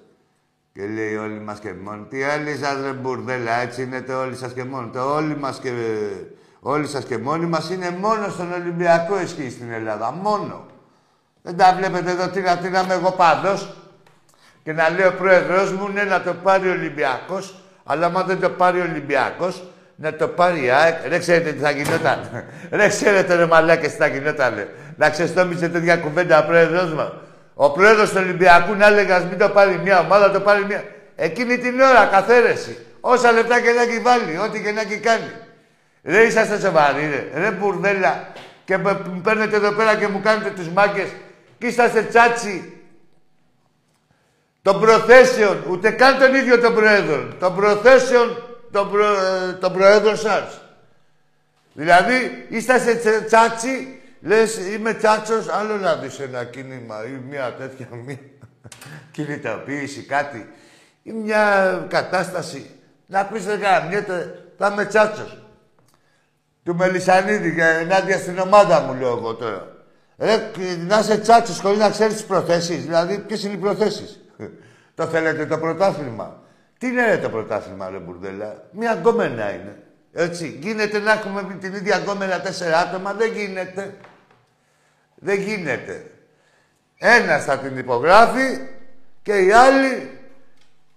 Και λέει όλοι μας και μόνοι. Τι όλοι σας ρε μπουρδέλα, έτσι είναι το όλοι σας και μόνοι. Το όλοι μας και, όλοι σας και μόνοι μας είναι μόνο στον Ολυμπιακό ισχύει στην Ελλάδα. Μόνο. Δεν τα βλέπετε εδώ τι να, τι να είμαι εγώ Παδός. Και να λέει ο πρόεδρος μου, ναι να το πάρει ο Ολυμπιακός. Αλλά άμα δεν το πάρει ο Ολυμπιακός, να το πάρει η ΑΕΚ. Δεν ξέρετε τι θα γινόταν. Δεν ξέρετε ρε μαλάκες τι θα γινόταν. Να ξεστόμισε τέτοια κουβέντα ο πρόεδρος μας. Ο πρόεδρος του Ολυμπιακού να έλεγε ας μην το πάρει μια ομάδα, το πάρει μια. Εκείνη την ώρα καθαίρεση. Όσα λεπτά και να έχει βάλει, ό,τι και να έχει κάνει. Ρε είσαστε σοβαροί, ρε, ρε μπουρδέλα. Και μου παίρνετε εδώ πέρα και μου κάνετε τους μάγκες. Και είσαστε τσάτσι των προθέσεων, ούτε καν τον ίδιο τον πρόεδρο. Των προθέσεων των, προ, των προέδρων σας. Δηλαδή είσαστε τσάτσι. Λες, είμαι τσάτσος, άλλο να δεις ένα κίνημα ή μια τέτοια μια κινητοποίηση, κάτι ή μια κατάσταση. Να πεις δεν γαμιέται, θα είμαι τσάτσος. Του Μελισσανίδη, ενάντια στην ομάδα μου, λέω εγώ τώρα. Ρε, να είσαι τσάτσος χωρίς να ξέρεις τις προθέσεις. Δηλαδή, ποιες είναι οι προθέσεις. Το θέλετε το πρωτάθλημα. Τι είναι ρε, το πρωτάθλημα, ρε μπουρδέλα. Μια γκόμενα είναι. Έτσι, γίνεται να έχουμε την ίδια γκόμενα τέσσερα άτομα, δεν γίνεται. Δεν γίνεται. Ένας θα την υπογράφει και οι άλλοι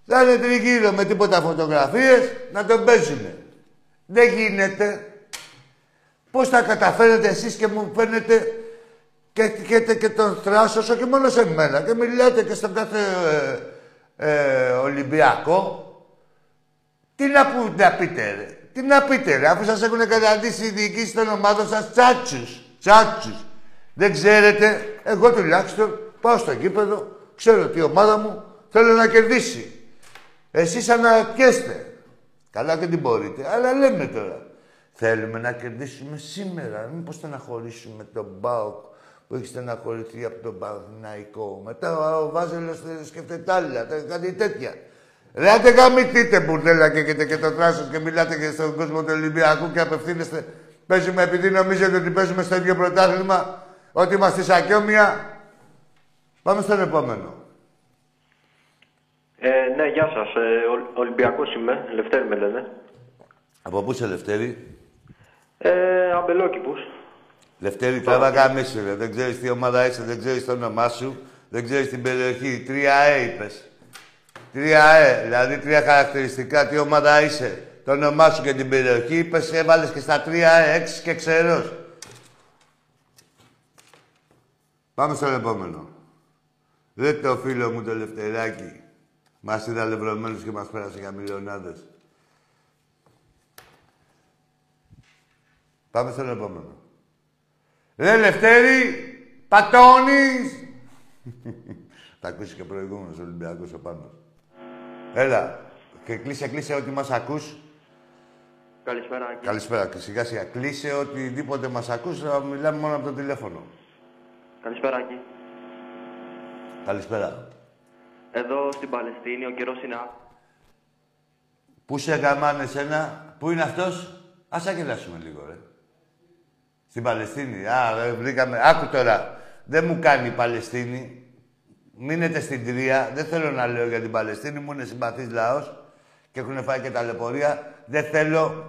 θα είναι τριγύρω με τίποτα φωτογραφίες να τον παίζουνε. Δεν γίνεται. Πώς θα καταφέρετε εσείς και μου παίρνετε και τυχαίτε και τον θράσο, όχι μόνο σε μένα, και μιλάτε και στον κάθε ε, ε, Ολυμπιακό. Τι να, που, να πείτε ρε. Τι να πείτε ρε, αφού σας έχουν καταντήσει οι διοικήσεις των ομάδων σας, τσάτσους, τσάτσους. Δεν ξέρετε, εγώ τουλάχιστον πάω στο γήπεδο, ξέρω ότι η ομάδα μου θέλω να κερδίσει. Εσείς ανακέστε. Καλά και την μπορείτε, αλλά λέμε τώρα. Θέλουμε να κερδίσουμε σήμερα, μήπως στεναχωρήσουμε τον ΠΑΟΚ που έχει στεναχωρηθεί από τον Παναθηναϊκό. Μετά ο Βάζελος σκέφτεται άλλα, κάτι τέτοια. Ρε, άντε γαμηθείτε μπουρδέλα και έχετε και το τράσος και μιλάτε και στον κόσμο του Ολυμπιακού και απευθύνεστε. Παίζουμε επειδή νομίζετε ότι παίζουμε στο ίδιο πρωτάθλημα, ότι είμαστε σακιόμια. Πάμε στον επόμενο. Ε, ναι, γεια σας. Ε, ο, Ολυμπιακός είμαι. Λευτέρη με λένε. Από πού είσαι, Λευτέρη? Ε, Αμπελόκηπους. Λευτέρη, τραβά καμίσου, ρε. Δεν ξέρεις τι ομάδα είσαι, δεν ξέρεις το όνομά σου, δεν ξέρεις την περιοχή. τρία Ε είπες. τρία Ε, δηλαδή τρία χαρακτηριστικά, τι ομάδα είσαι, το όνομά σου και την περιοχή, είπες, έβαλες και στα τρία Ε, έξι και ξερός. Πάμε στον επόμενο. Ρε το φίλο μου το Λευτεράκι. Μας είδα λευρωμένους και μας πέρασε για μιλιονάδες. Πάμε στον επόμενο. Ρε Λευτέρη, πατώνεις! Τα ακούσει και προηγούμενος Ολυμπιακός ο Πάνος. Έλα, και κλείσε, κλείσε ό,τι μας ακούς. Καλησπέρα. Κύριε. Καλησπέρα. Και σιγά σιγά κλείσε οτιδήποτε μας ακούς, θα μιλάμε μόνο από το τηλέφωνο. Καλησπέρα, Άκη. Καλησπέρα. Εδώ στην Παλαιστίνη, ο καιρός είναι άκου. Πού σε γαμάνε εσένα, πού είναι αυτός. Ας αγελάσουμε λίγο, ρε. Στην Παλαιστίνη. Α, ρε, βρήκαμε. Άκου τώρα. Δεν μου κάνει η Παλαιστίνη. Μείνετε στην Τρία. Δεν θέλω να λέω για την Παλαιστίνη. Μου είναι συμπαθής λαός. Και έχουν φάει και ταλαιπωρία. Δεν θέλω,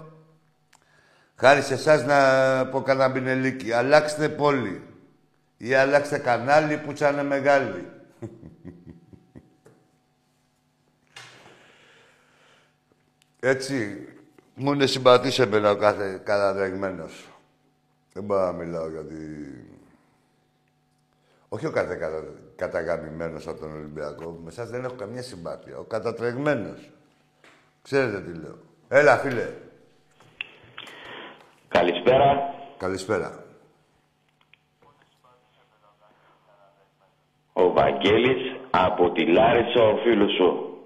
χάρη σε εσάς, να πω καναμπινελίκι. Αλλάξτε πόλη. Ή αλλάξτε κανάλι που τσάνε μεγάλη. Έτσι. Μου είναι συμπαθής εμένα ο κάθε καταδραγμένος. Δεν μπορώ να μιλάω γιατί... Όχι ο κάθε κατα... καταγαμημένος από τον Ολυμπιακό. Με εσάς δεν έχω καμία συμπάθεια. Ο κατατρεγμένος. Ξέρετε τι λέω. Έλα, φίλε. Καλησπέρα. Καλησπέρα. Ο Βαγγέλης από τη Λάρισα, ο φίλος σου.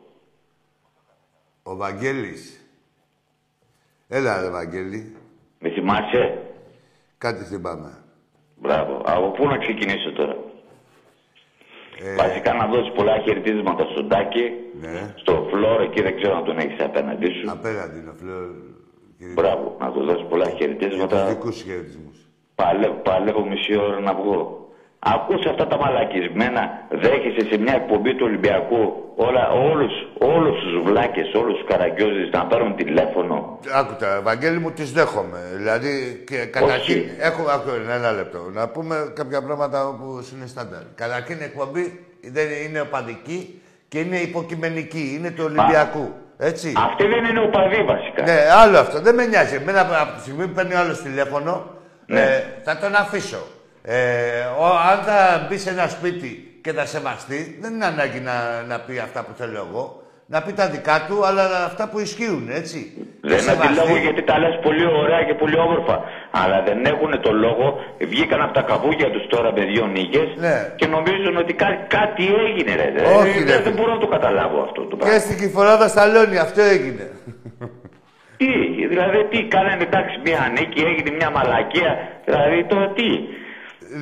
Ο Βαγγέλης. Έλα, ρε Βαγγέλη. Με θυμάσαι. Κάτι θυμάμαι. Μπράβο. Από πού να ξεκινήσω τώρα. Ε... Βασικά να δώσεις πολλά χαιρετίσματα στον Τάκη, ναι. Στο Φλόρ, εκεί δεν ξέρω αν τον έχεις απέναντί σου. Απέναντι είναι ο Φλόρ. Κύριε... Μπράβο. Να του δώσεις πολλά χαιρετίσματα. Για τους δικούς χαιρετισμούς. Παλεύω, παλεύω μισή ώρα να βγω. Ακούς αυτά τα μαλακισμένα, δέχεσαι σε μια εκπομπή του Ολυμπιακού όλα, όλους, όλους τους βλάκες, όλους τους καραγκιόζες να πάρουν τηλέφωνο. Άκουτα, Ευαγγέλη μου, τις δέχομαι. Δηλαδή, καταρχήν, έχω ακούει ένα λεπτό, να πούμε κάποια πράγματα που είναι στάνταρ. Καταρχήν, η εκπομπή δεν είναι οπαδική και είναι υποκειμενική, είναι του Ολυμπιακού. Έτσι. Αυτή δεν είναι οπαδή βασικά. Ναι, άλλο αυτό, δεν με νοιάζει. Εμένα από τη στιγμή που παίρνει ο άλλος τηλέφωνο, ναι. ε, θα τον αφήσω. Ε, ο, αν θα μπει σε ένα σπίτι και θα σεβαστεί, δεν είναι ανάγκη να, να πει αυτά που θέλω εγώ. Να πει τα δικά του, αλλά αυτά που ισχύουν, έτσι. Δεν αντιλόγω γιατί τα λες πολύ ωραία και πολύ όμορφα. Αλλά δεν έχουν το λόγο. Βγήκαν από τα καβούγια τους τώρα με δύο νίκες, ναι. Και νομίζουν ότι κά, κάτι έγινε, ρε. Όχι, ρε. Δεν μπορώ να το καταλάβω αυτό το πράγμα. Και στην κυφοράδα σαλόνι, αυτό έγινε. Τι, δηλαδή τι, κάνανε εντάξει μία νίκη, έγινε μία μαλακία. Δηλαδή τώρα τι.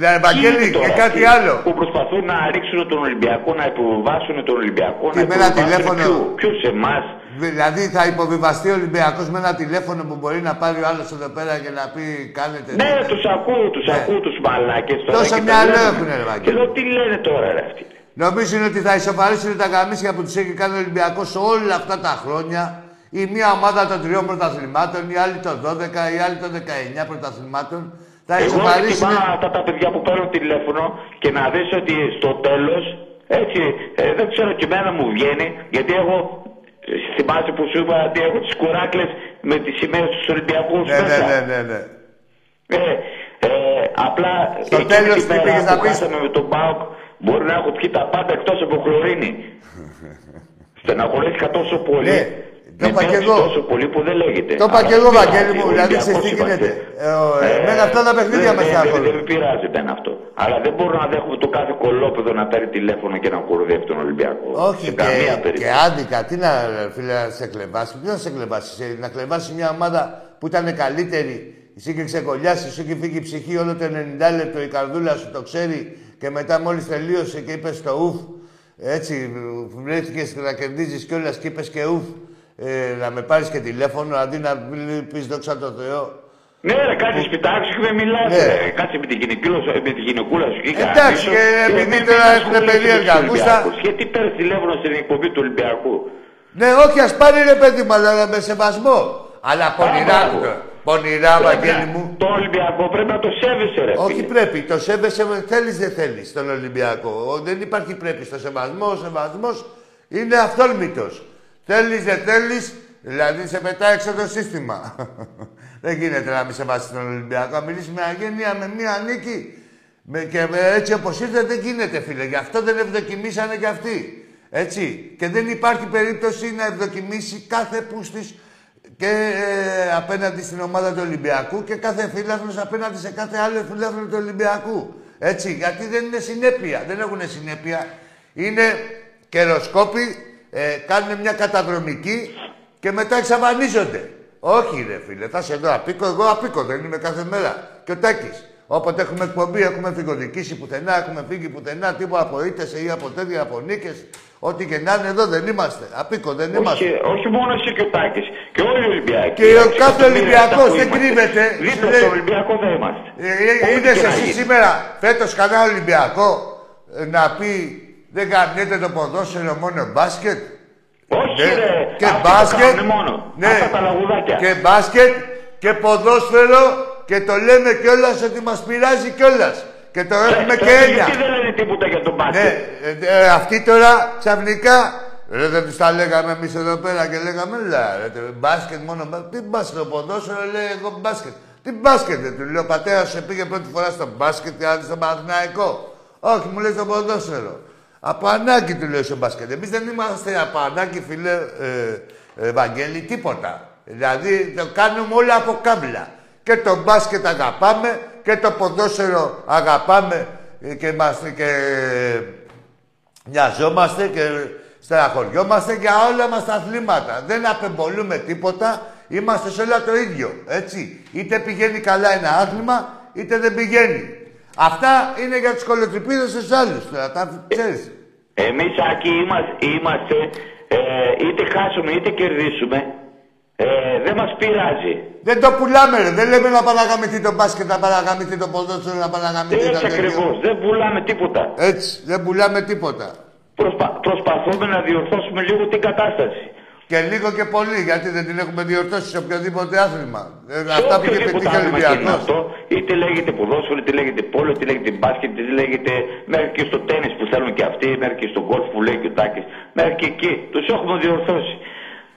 Ευαγγέλη, και κάτι άλλο. Που προσπαθούν να ρίξουν τον Ολυμπιακό, να υποβιβάσουν τον Ολυμπιακό. Και να με ένα τηλέφωνο. Ποιου εμά. Δηλαδή θα υποβιβαστεί ο Ολυμπιακός με ένα τηλέφωνο που μπορεί να πάρει ο άλλος εδώ πέρα και να πει: Κάνετε. Ναι, ναι. Τους ακούω, τους ναι. ακούω τους μαλάκες. Τόσα μυαλό έχουν, Ευαγγέλη. Και λέω τι λένε τώρα, ρε αυτοί. Νομίζουν ότι θα ισοπαρίσουν τα γαμίσια που τους έχει κάνει ο Ολυμπιακός όλα αυτά τα χρόνια. Η μία ομάδα των τριών πρωταθλημάτων, η άλλη των δώδεκα, η άλλη των δεκαεννέα πρωταθλημάτων. Εγώ θυμάμαι αυτά τα παιδιά που παίρνουν τηλέφωνο και να δεις ότι στο τέλος, έτσι, ε, δεν ξέρω και εμένα μου βγαίνει, γιατί εγώ θυμάσαι που σου είπα ότι έχω τις κουράκλες με τις σημαίες τους Ολυμπιακούς ναι, μέσα. Ναι, ναι, ναι. Ε, ε, απλά στο τέλος τι πήγες να πεις. Με τον ΠΑΟΚ μπορεί να έχω πιει τα πάντα εκτός από χλωρίνη. Στεναχωρήθηκα τόσο πολύ. Ναι. Το είπα και εγώ. Το είπα και εγώ, Βαγγέλη μου, δηλαδή ξέρεις τι γίνεται. Εμένα αυτά τα παιχνίδια με στραβούν. Δεν με πειράζει πένα αυτό. Αλλά δεν μπορώ να δέχομαι το κάθε κολόπεδο να παίρνει τηλέφωνο και να κοροϊδεύει τον Ολυμπιακό. Όχι, και άδικα, τι να σε κλεβάσει, τι να σε κλεβάσει, να κλεβάσει μια ομάδα που ήταν καλύτερη, εσύ είχε ξεκολλιάσει, σου είχε φύγει η ψυχή όλο το ενενήντα λεπτό, η καρδούλα σου το ξέρει και μετά μόλις τελείωσε και είπε στο ουφ, έτσι βρέθηκε να κερδίζει κιόλα και είπε και ουφ. Ε, να με πάρεις και τηλέφωνο, αντί να πεις δόξα τω Θεώ. Ναι, ρε, κάτσε σπιτάξου και με μιλάς. Ναι. Κάτσε με την γυναικούλα σου. Εντάξει, και επειδή τώρα έχουνε περίεργα ακούστα. Γιατί παίρνεις τηλέφωνο στην εκπομπή του Ολυμπιακού. Ναι, όχι, ας πάρει ρε παιδί μου, αλλά με σεβασμό. Αλλά πονηρά, πονηρά, Βαγγέλη μου. Το Ολυμπιακό πρέπει να το σέβεσαι, ρε. Όχι, πρέπει, το σέβεσαι, θέλεις δεν θέλεις τον Ολυμπιακό. Δεν υπάρχει πρέπει στο σεβασμό, ο σεβασμός είναι αυθόρμητος. Θέλεις, δεν θέλεις, δηλαδή σε πετάει έξω το σύστημα. Δεν γίνεται να μην σε βάσεις στον Ολυμπιακό. Μιλήσεις με αγένεια, με μία νίκη. Με, και με, έτσι όπως ήρθε δεν γίνεται, φίλε. Γι' αυτό δεν ευδοκιμήσανε κι αυτοί. Έτσι. Και δεν υπάρχει περίπτωση να ευδοκιμήσει κάθε πούστης και ε, απέναντι στην ομάδα του Ολυμπιακού και κάθε φιλάθλος απέναντι σε κάθε άλλο φιλάθλο του Ολυμπιακού. Έτσι, γιατί δεν είναι συνέπεια, δεν έχουν συνέπεια. Είναι καιροσκόποι, ε, κάνουν μια καταδρομική και μετά εξαφανίζονται. Όχι ρε φίλε, θα σε δω απίκο, εγώ απίκο, δεν είμαι κάθε μέρα. Και ο Τάκης, όποτε έχουμε εκπομπή, έχουμε φυγοδικήσει πουθενά, έχουμε φύγει πουθενά, τίποτα από ήττες ή από τέτοια, από νίκες. Ό,τι και να είναι εδώ δεν είμαστε. Απίκο δεν όχι, είμαστε. Όχι μόνο εσύ και ο Τάκης, και όλοι οι Ολυμπιακοί. Και ο κάθε Ολυμπιακός δεν κρύβεται. Λίτω στο Ολυμπιακό δεν είμαστε. Είδες εσύ σήμερα, φέτος κανένα Ολυμπιακό, να πει δεν κάνετε το ποδόσφαιρο μόνο μπάσκετ. Όχι ναι. Ρε, και μπάσκετ, μόνο. Ναι. Αυτά τα λαγουδάκια. Και μπάσκετ και ποδόσφαιρο και το λέμε κιόλας ότι μας πειράζει κιόλας. Και το ε, έχουμε το και έννοια. Γιατί δεν λένε τίποτα για τον μπάσκετ. Ναι, ε, ε, αυτοί τώρα ξαφνικά ρε, δεν τους τα λέγαμε εμείς εδώ πέρα και λέγαμε λα, ρε, μπάσκετ μόνο μπάσκετ. Τι μπάσκετ, το ποδόσφαιρο λέει εγώ μπάσκετ. Τι μπάσκετ, δεν του λέω ο πατέρας σε πήγε πρώτη φορά στο μπάσκετ και στο Παναθηναϊκό. Όχι, μου λέει το ποδόσφαιρο. Από ανάγκη του λέω στο μπάσκετ. Εμείς δεν είμαστε από ανάγκη, φίλε ε, Ευαγγέλη, τίποτα. Δηλαδή το κάνουμε όλα από κάμπλα. Και το μπάσκετ αγαπάμε και το ποδόσφαιρο αγαπάμε και, είμαστε, και νοιαζόμαστε και στεναχωριόμαστε για όλα μας τα αθλήματα. Δεν απεμπολούμε τίποτα, είμαστε σε όλα το ίδιο, έτσι. Είτε πηγαίνει καλά ένα άθλημα, είτε δεν πηγαίνει. Αυτά είναι για τους κολοτρυπίδες στους άλλους τώρα, τα ξέρεις. Εμείς, Άκη, είμαστε, είμαστε ε, είτε χάσουμε είτε κερδίσουμε. Ε, δεν μας πειράζει. Δεν το πουλάμε, ρε. Δεν λέμε να παραγαμηθεί το μπάσκετ, να παραγαμηθεί το ποδόσφαιρο, να παραγαμηθεί τα τέτοια. Ακριβώς. Δεν πουλάμε τίποτα. Έτσι, δεν πουλάμε τίποτα. Προσπα... Προσπαθούμε να διορθώσουμε λίγο την κατάσταση. Και λίγο και πολύ, γιατί δεν την έχουμε διορθώσει σε οποιοδήποτε άθλημα. Ε, αυτά που είχε πετύχει ο Ολυμπιακός. Είτε λέγεται ποδόσφαιρο, είτε λέγεται πόλο, είτε λέγεται μπάσκετ, είτε λέγεται μέχρι και στο τένις που θέλουν και αυτοί, μέχρι και στο γκολφ που λέει και ο Τάκης. Μέχρι και εκεί. Τους έχουμε διορθώσει.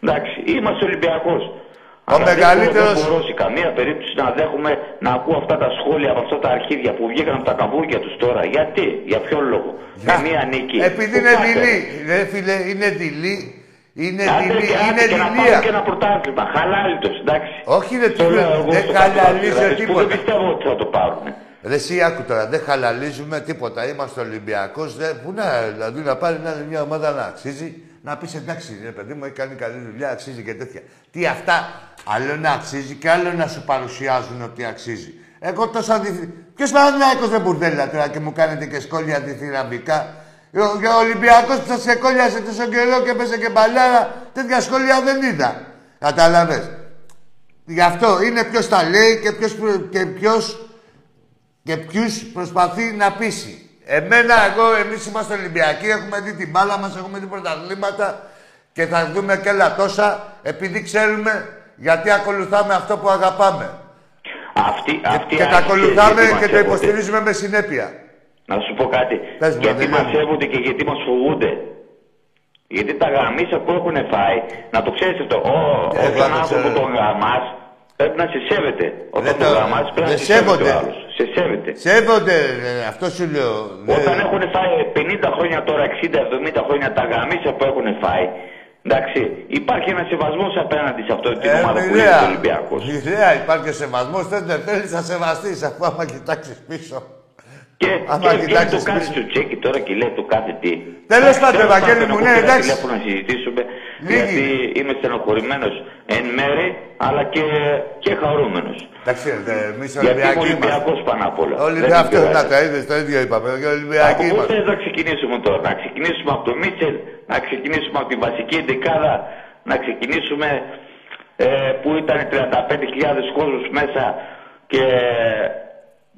Εντάξει, είμαστε Ολυμπιακός. Ο αλλά μεγαλύτερος... δεν μπορούσε καμία περίπτωση να δέχουμε να ακούω αυτά τα σχόλια από αυτά τα αρχίδια που βγήκαν από τα καμπούρια τους τώρα. Γιατί, για ποιον λόγο. Για... με μία νίκη. Επειδή είναι δειλή. Ρε φίλε, είναι δειλή. Είναι δειλή, είναι δειλία. Να πάρουν και ένα πρωτάθλημα. Χαλάλιτος, εντάξει. Όχι ρε του λέω, δεν χαλαλίζω τίποτα. Δεν πιστεύω ότι θα το πάρουν. Ρε εσύ άκου τώρα, δεν χαλαλίζουμε τίποτα. Είμαστε Ολυμπιακός. Πού να, δηλαδή να πάρει μια ομάδα να αξίζει. Να πεις εντάξει, ρε παιδί μου, έχει κάνει καλή δουλειά, αξίζει και τέτοια. Τι αυτά, άλλο να αξίζει και άλλο να σου παρουσιάζουν ότι αξίζει. Εγώ τόσα δι... Ποιος Παναθηναϊκός δεν μπουρδέλα τώρα και μου κάνετε και σκόλια διθυραμβικά. Ο, ο Ολυμπιακός που σας κόλλιασε τόσο καιρό και πέσε και μπαλάρα, τέτοια σχόλια δεν είδα. Κατάλαβες. Γι' αυτό είναι ποιος τα λέει και ποιος, και ποιος, και ποιος προσπαθεί να πείσει. Εμένα, εγώ, εμείς είμαστε Ολυμπιακοί, έχουμε δει την μπάλα μας, έχουμε δει πρωταθλήματα και θα δούμε και άλλα τόσα, επειδή ξέρουμε γιατί ακολουθάμε αυτό που αγαπάμε. Αυτή, αυτή και τα ακολουθάμε και το υποστηρίζουμε με συνέπεια. Να σου πω κάτι. Πες γιατί μας σέβονται και γιατί μας φοβούνται. Γιατί τα γαμίσα που έχουν φάει, να το ξέρεις αυτό, όταν άνθρωπο τον γαμάς, πρέπει να σε σέβεται. Όταν τον γαμάς, πρέπει να σε σέβεται ο άλλος. Σε σέβεται. Σέβονται, ε, αυτό σου λέω. Όταν ε... έχουν φάει πενήντα χρόνια τώρα, εξήντα εβδομήντα χρόνια τα γαμίσια που έχουν φάει, εντάξει, υπάρχει ένα σεβασμός απέναντι σε αυτό την ε, ομάδα που είναι ο Ολυμπιακός. Ιδέα, υπάρχει σεβασμός, δεν θέλεις να σεβαστείς αφού άμα κοιτάξεις πίσω. Και, και, και λέει το κάθε του τσέκι τώρα και λέει το κάθε τι. Τέλος πάντων, Ευαγγέλη μου, ναι, εντάξει. Που να συζητήσουμε, γιατί είμαι στενοχωρημένος εν μέρη, αλλά και, και χαρούμενος. Εντάξει, εμείς Ολυμπιακοί είμαστε. Γιατί Ολυμπιακός πάνω απ' όλα. Ολυμπιακοί, να τα είδες, το ίδιο είπαμε. Ολυμπιακοί είμαστε. Από πού θες να ξεκινήσουμε τώρα, να ξεκινήσουμε από τον Μίτσελ, να ξεκινήσουμε από την βασική εντεκάδα, να ξεκινήσουμε ε, που ήταν τριάντα πέντε χιλιάδες κόσμος μέσα και...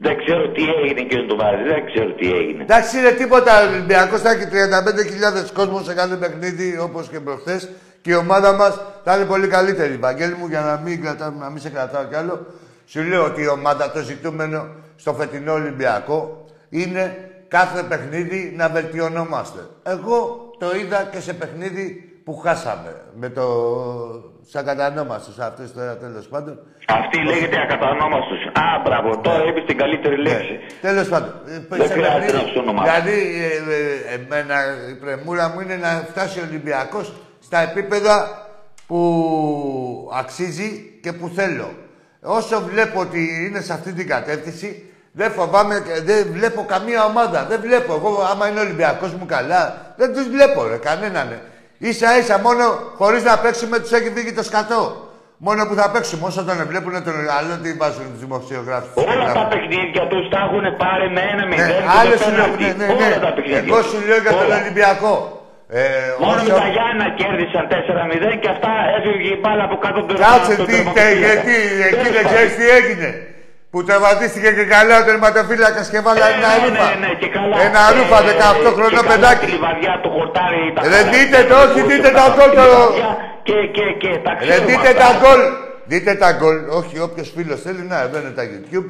Δεν ξέρω τι έγινε, κύριε Ντουβάρη, δεν ξέρω τι έγινε. Εντάξει, είναι τίποτα. Ο Ολυμπιακός θα έχει τριάντα πέντε χιλιάδες κόσμο σε κάθε παιχνίδι όπως και προχθές και η ομάδα μας θα είναι πολύ καλύτερη. Βαγγέλη μου, για να μην, κρατά, να μην σε κρατάω κι άλλο, σου λέω ότι η ομάδα, το ζητούμενο στο φετινό Ολυμπιακό είναι κάθε παιχνίδι να βελτιωνόμαστε. Εγώ το είδα και σε παιχνίδι που χάσαμε. Με το... σαν ακατανόμαστος αυτές τώρα, τέλος πάντων. Αυτή λέγεται ακατανόμαστος. Α, μπράβο, τώρα είπες την καλύτερη λέξη. Τέλος πάντων. Δεν χρειάζεται να ψωνομάς. Δηλαδή, εμένα η πρεμούρα μου είναι να φτάσει ο Ολυμπιακός στα επίπεδα που αξίζει και που θέλω. Όσο βλέπω ότι είναι σε αυτή την κατεύθυνση, δεν φοβάμαι, δεν βλέπω καμία ομάδα. Δεν βλέπω. Εγώ, άμα είναι Ολυμπιακός μου καλά, δεν τους βλέπω, ρε, κανέναν. Ίσα ίσα μόνο χωρίς να παίξουμε τους έχει βγει το σκατό. Μόνο που θα παίξουμε. Όσο τον βλέπουν τον άλλο, τι βάζουν τους δημοσιογράφους. Όλα τα παιχνίδια τους τα έχουν πάρει με ένα μηδέν. Άλλε σου λέω. Εγώ σου λέω για τον Ολυμπιακό. Ε, Μόνο όσο... με τα Γιάννα κέρδισαν τέσσερα μηδέν και αυτά έφυγε η μπάλα από κάτω από τον Κάτσε, τι, γιατί, εκεί δεν ξέρεις τι έγινε. Που τραβατίστηκε και καλά ο τερματοφύλακας και βάλα ε, ένα ναι, ρούφα. Ναι, ναι, καλά, ένα ε, ρούφα, δεκαοκτώ χρονών παιδάκι. Ρε δείτε το, όχι δείτε τα γκολ. Ρε δείτε τα γκολ. Δείτε τα γκολ, όχι όποιος φίλος θέλει, να, εδώ είναι τα YouTube.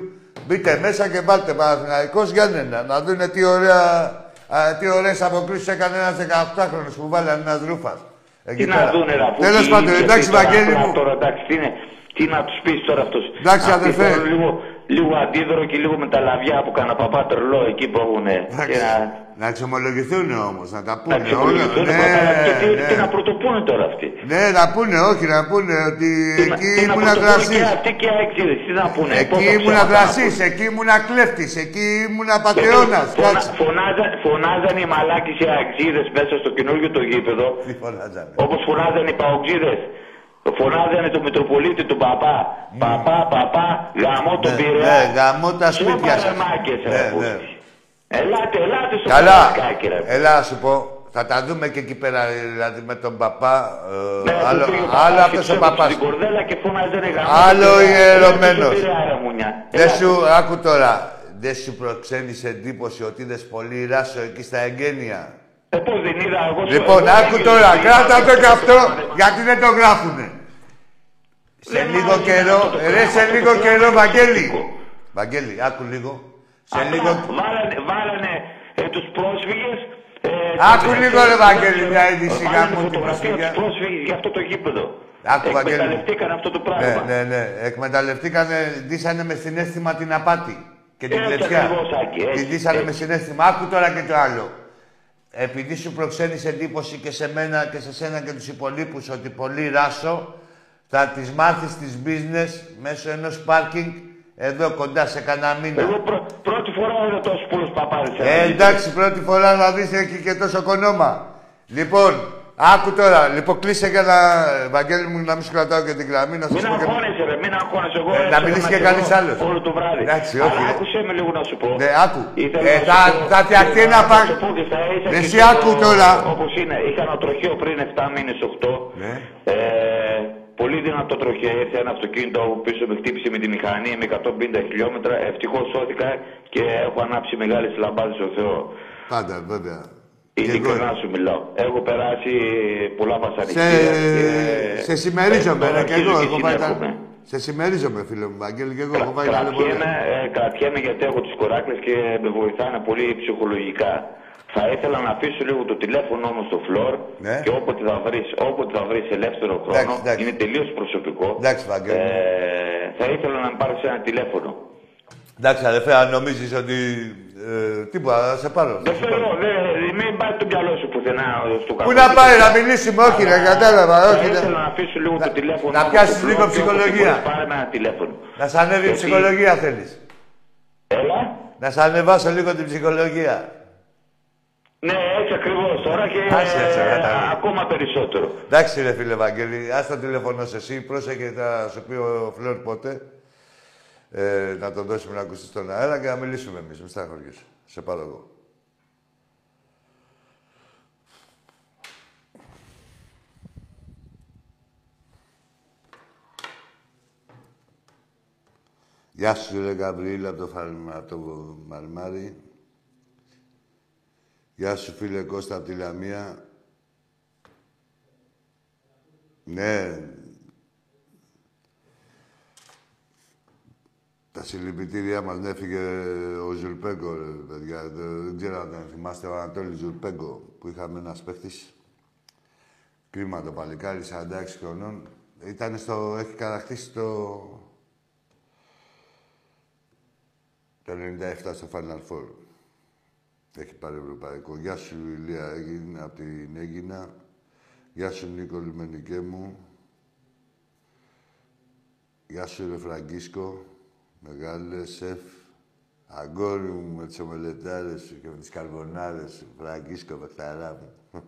Μπείτε μέσα και βάλτε Παναθηναϊκός Γιάννενα, να δούνε τι ωραία... Α, τι ωραίες αποκλήσεις έκανε ένας δεκαοκτάχρονος που βάλει ένας ρούφας. Τι να δούνε να πούν. Τέλος πάντων, εντάξει Βαγγέλη μου. Τώρα, εντάξει, τι, είναι, τι να τους πεις τώρα αυτός. Εντάξει αδερφέ. Αυτοί, λίγο, λίγο αντίδωρο και λίγο με τα λαβιά που κάνα παπά τρελό εκεί που έχουνε. Να εξομολογηθούν όμως, να τα πούνε. Να εξομολογηθούν, ναι, και τι, ναι. τι να πρωτοπούνε τώρα αυτοί. Ναι, να πούνε, όχι, να πούνε ότι τι, εκεί ήμουν αδρασής. Και αυτοί και έξιδες, τι να πούνε. Εκεί ήμουν αδρασής, εκεί ήμουν κλέφτης, εκεί ήμουν πατεώνας. Φωνάζαν οι μαλάκες οι αξίδες μέσα στο καινούργιο το γήπεδο. Όπως φωνάζαν οι παοξίδες. Φωνάζανε τον Μητροπολίτη του παπά. Mm. Παπά, παπά, γαμώ τον Πειραιά. Ναι, γαμώ τα σπίτια σας. Ελάτε, ελάτε στο Παλαιστίνη, ρε. Ελά, σου πω. Θα τα δούμε και εκεί πέρα, δηλαδή με τον παπά. Ε, ναι, άλλο άλλο αυτός ο παπάς. Άλλο ιερωμένος. Δεν σου, άκου τώρα. Δεν σου προξένησε εντύπωση ότι είδες πολύ Ράσο εκεί στα εγγένεια. Ε, πώς δεν είδα εγώ. Λοιπόν, άκου τώρα. Κράτα το και αυτό, γιατί δεν το γράφουνε. Σε λίγο καιρό, ρε, σε λίγο καιρό, Βαγγέλη. Βαγγέλη, άκου λίγο. Σε λίγο... Βάλανε, βάλανε ε, τους πρόσφυγες... Ε, Άκου το... λίγο ρε Βαγγέλη, μια είδηση γάμου την προσφυγιά. Τους πρόσφυγες για αυτό το γήπεδο. Άκου, εκμεταλλευτήκαν Βαγγέλη. Αυτό το πράγμα. Ναι, ναι, ναι. Εκμεταλλευτήκανε, ντύσανε με συνέστημα την απάτη. Και την πλευσιά. Την ντύσανε με συνέστημα. Άκου τώρα και το άλλο. Επειδή σου προξένησε εντύπωση και σε μένα και σε σένα και τους υπολείπους ότι πολύ Ράσο θα τις μάθεις τις business μέσω ενός πάρκινγκ. Εδώ κοντά σε κανένα μήνα. Εγώ πρω, πρώτη φορά είδα τόσο πολλούς παπάδες. Ε, εντάξει, πρώτη φορά να δεις εκεί και τόσο κονόμα. Λοιπόν, άκου τώρα. Λοιπόν, κλείσε για να... Βαγγέλη μου, να μην σου κρατάω και την γραμμή. Να μην αγχώνεσαι, ρε, μην αγχώνεσαι. Εγώ, ε, να μιλήσει και κανείς άλλος. Όλο το βράδυ. Εντάξει, όχι. Αλλά άκουσέ με λίγο να σου πω. Ναι, άκου. Ε, θα, θα φτιαχτεί ένα παν... Εσύ άκου τώρα. Όπως είναι, είχα ένα τροχαίο πριν επτά μήνες, οκτώ. Πολύ δυνατό τροχαίο, ήρθε ένα αυτοκίνητο από πίσω, με χτύπησε με τη μηχανή με εκατόν πενήντα χιλιόμετρα. Ευτυχώς σώθηκα και έχω ανάψει μεγάλες λαμπάδες στο Θεό. Πάντα, βέβαια. Ειλικρινά σου μιλάω. Έχω περάσει πολλά βασανιστήρια. Σε, και... σε συμμερίζομαι, ε, και εγώ. εγώ πάτα... Σε συμμερίζομαι, φίλε μου, Βαγγέλη, και εγώ. Κρα, έχω πάει κρατιέμαι, ε, κρατιέμαι γιατί έχω τις κοράκλες και με βοηθάνε πολύ ψυχολογικά. Θα ήθελα να αφήσω λίγο το τηλέφωνο μου στο φλόρ, ναι. Και όποτε θα βρεις, όποτε θα βρεις ελεύθερο χρόνο, εντάξει, είναι τελείως προσωπικό. Εντάξει, ε, θα ήθελα να πάρεις ένα τηλέφωνο. Εντάξει, αδερφέ, αν νομίζεις ότι... Ε, τίποτα, θα σε πάρω. Δεν θέλω, δε, μην πάρει το μυαλό σου πουθενά στο καφέ. Πού να πάει, να μιλήσουμε, όχι, να κατάλαβα, όχι. Θα ήθελα να αφήσω λίγο το τηλέφωνο. Να πιάσεις λίγο ψυχολογία. Να σ' ανέβει η ψυχολογία, θέλεις. Έλα. Να σ' ανεβάσω λίγο την ψυχολογία. Ναι, έτσι ακριβώς. Τώρα και Άσαι, έτσι, ε, ακόμα περισσότερο. Εντάξει ρε φίλε Βαγγέλη, ας τα τηλεφωνάς εσύ. Πρόσεχε, θα σου πει ο Φλόρ ποτέ. Ε, να τον δώσουμε να ακούσει στον αέρα και να μιλήσουμε εμείς. Μη στεναχωριέσαι. Σε πάρω εγώ. Γεια σου ρε Γαβριήλα από το, φαλμα, το Μαρμάρι. Γεια σου, φίλε Κώστα, από τη Λαμία. Ναι. Τα συλληπιτήριά μας, έφυγε ο Ζουλπέγκο, ρε παιδιά. Δεν ξέρω αν θυμάστε ο Ανατόλης Ζουλπέγκο, που είχαμε ένας παίχτης. Κρίμα το παλικάρι, σαράντα έξι χρονών. Ήτανε στο... έχει κατακτήσει το... το ενενήντα επτά στο Final Four. Έχει πάρει ευρωπαϊκό. Γεια σου, Ηλία, έγινε από την Έγινα. Γεια σου, Νίκο, λιμενικέ μου. Γεια σου, ρε Φραγκίσκο, μεγάλε σεφ. Αγόρι μου, με τις ομελετάρες σου και με τις καρβονάρες σου. Φραγκίσκο, παιχταρά μου.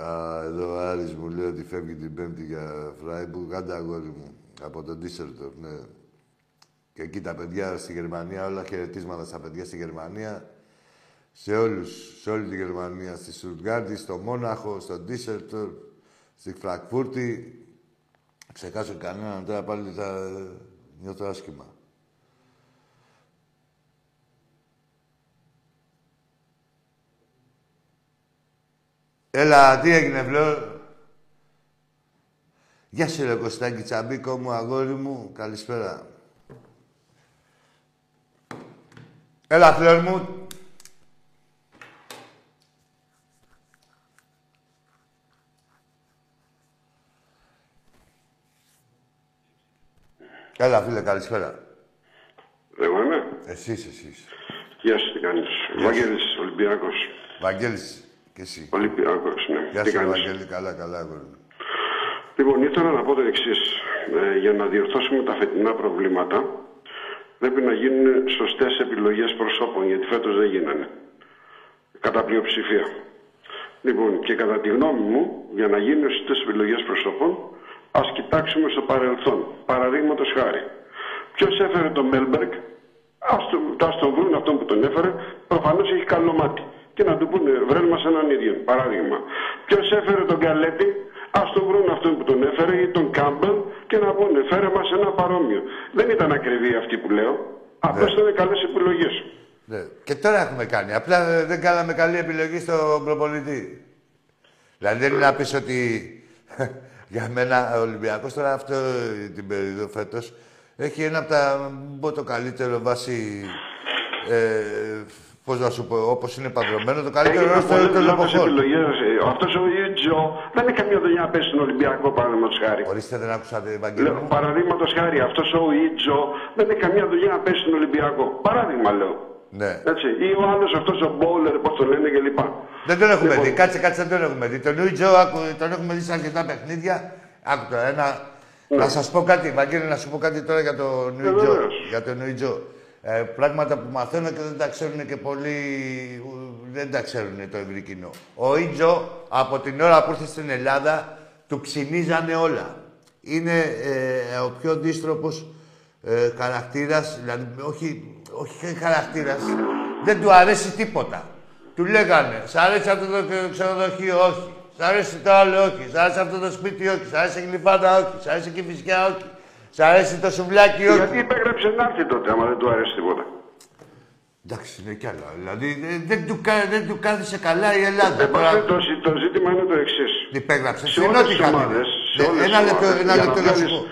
Α, εδώ ο Άρης μου λέει ότι φεύγει την Πέμπτη για Φράιμπουργκ. Άντε, αγόρι μου, από τον Ντίσσελτορφ, ναι. Και εκεί τα παιδιά στη Γερμανία, όλα χαιρετίσματα στα παιδιά στη Γερμανία. Σε όλους, σε όλη τη Γερμανία, στη Στουτγκάρντι, στο Μόναχο, στο Ντίσσελτορφ, στη Φραγκφούρτη. Ξεκάσω κανέναν, τώρα πάλι θα νιώθω άσχημα. Έλα, τι έγινε, βλό. Γεια σου, ρε Κωστάκη Τσαμπίκο μου, αγόρι μου, καλησπέρα. Έλα, φλόρ μου. Έλα, φίλε, καλησπέρα. Εγώ είμαι. Εσείς, εσείς. Γεια σου, τι κάνεις. Βαγγέλης, Ολυμπιακός. Βαγγέλης, και εσύ. Ολυμπιακός, ναι. Γεια σου, Βαγγέλη, καλά, καλά, εγώ. Λοιπόν, ήθελα να πω το εξής. Ε, για να διορθώσουμε τα φετινά προβλήματα, πρέπει να γίνουν σωστές επιλογές προσώπων, γιατί φέτος δεν γίνανε. Κατά πλειοψηφία. Λοιπόν, και κατά τη γνώμη μου, για να γίνουν σωστές επιλογές προσώπων, ας κοιτάξουμε στο παρελθόν. Παραδείγματος χάρη. Ποιος έφερε τον Μέλμπεργκ, ας τον, τον βρουν αυτόν που τον έφερε, προφανώς έχει καλό μάτι. Και να του πούνε, βρέλ μας έναν ίδιο. Παράδειγμα. Ποιος έφερε τον Καλέτη, ας τον βρουν αυτόν που τον έφερε ή τον Κάμπελ και να πούνε, φέρε μας ένα παρόμοιο. Δεν ήταν ακριβή αυτή που λέω. Απλώς ήταν καλές επιλογές. Ναι. Και τώρα έχουμε κάνει. Απλά δεν κάναμε καλή επιλογή στον προπονητή. Δηλαδή δεν είναι να πεις ότι. Για μένα ο Ολυμπιακός τώρα αυτό την περίοδο φέτος έχει ένα από τα, μπω το καλύτερο βάση, ε, πώς να σου πω, όπως είναι παντρωμένο, το καλύτερο ρόστερ των λοποχών. Αυτός ο Ιτζο δεν έχει καμία δουλειά να πέσει στον Ολυμπιακό, παραδείγματος χάρη. Ορίστε, δεν άκουσατε, Βαγγέλη μου. Παραδείγματος χάρη, αυτός ο Ιτζο δεν έχει καμία δουλειά να πέσει στον Ολυμπιακό. Παράδειγμα λέω. Ναι. Έτσι. Ή ο άλλος αυτός ο Μπόουλερ, πώς το λένε και λοιπά. Δεν τον έχουμε λοιπόν δει. Κάτσε, κάτσε, δεν τον έχουμε δει. Τον Ιτζο τον έχουμε δει σε αρκετά παιχνίδια. Άκου τώρα, ένα... ναι. Να σας πω κάτι, Βαγγέλη, να σου πω κάτι τώρα για τον Ιτζο. Για τον Ιτζο. Ε, πράγματα που μαθαίνω και δεν τα ξέρουν και πολλοί. Δεν τα ξέρουν το ευρύ κοινό. Ο Ιτζο από την ώρα που ήρθε στην Ελλάδα του ψινίζανε όλα. Είναι ε, ο πιο αντίστροφος ε, χαρακτήρας, δηλαδή όχι. Όχι χαρακτήρας. Δεν του αρέσει τίποτα. Του λέγανε, σ' αρέσει αυτό το ξενοδοχείο, όχι. Σ' αρέσει το άλλο, όχι. Σ' αρέσει αυτό το σπίτι, όχι. Σ' αρέσει η Γλυφάδα, όχι. Σ' αρέσει η Κηφισιά, όχι. Σ' αρέσει το σουβλάκι, όχι. Γιατί υπέγραψε να έρθει τότε, άμα δεν του αρέσει τίποτα. Εντάξει, είναι κι άλλα. Δηλαδή δεν του, δεν του κάθισε καλά η Ελλάδα. Παρά... Το, το ζήτημα είναι το εξής. Υπέγραψε. Σε όλες τις ομάδες. Ένα λεπτό, ένα λεπτό να σου πω.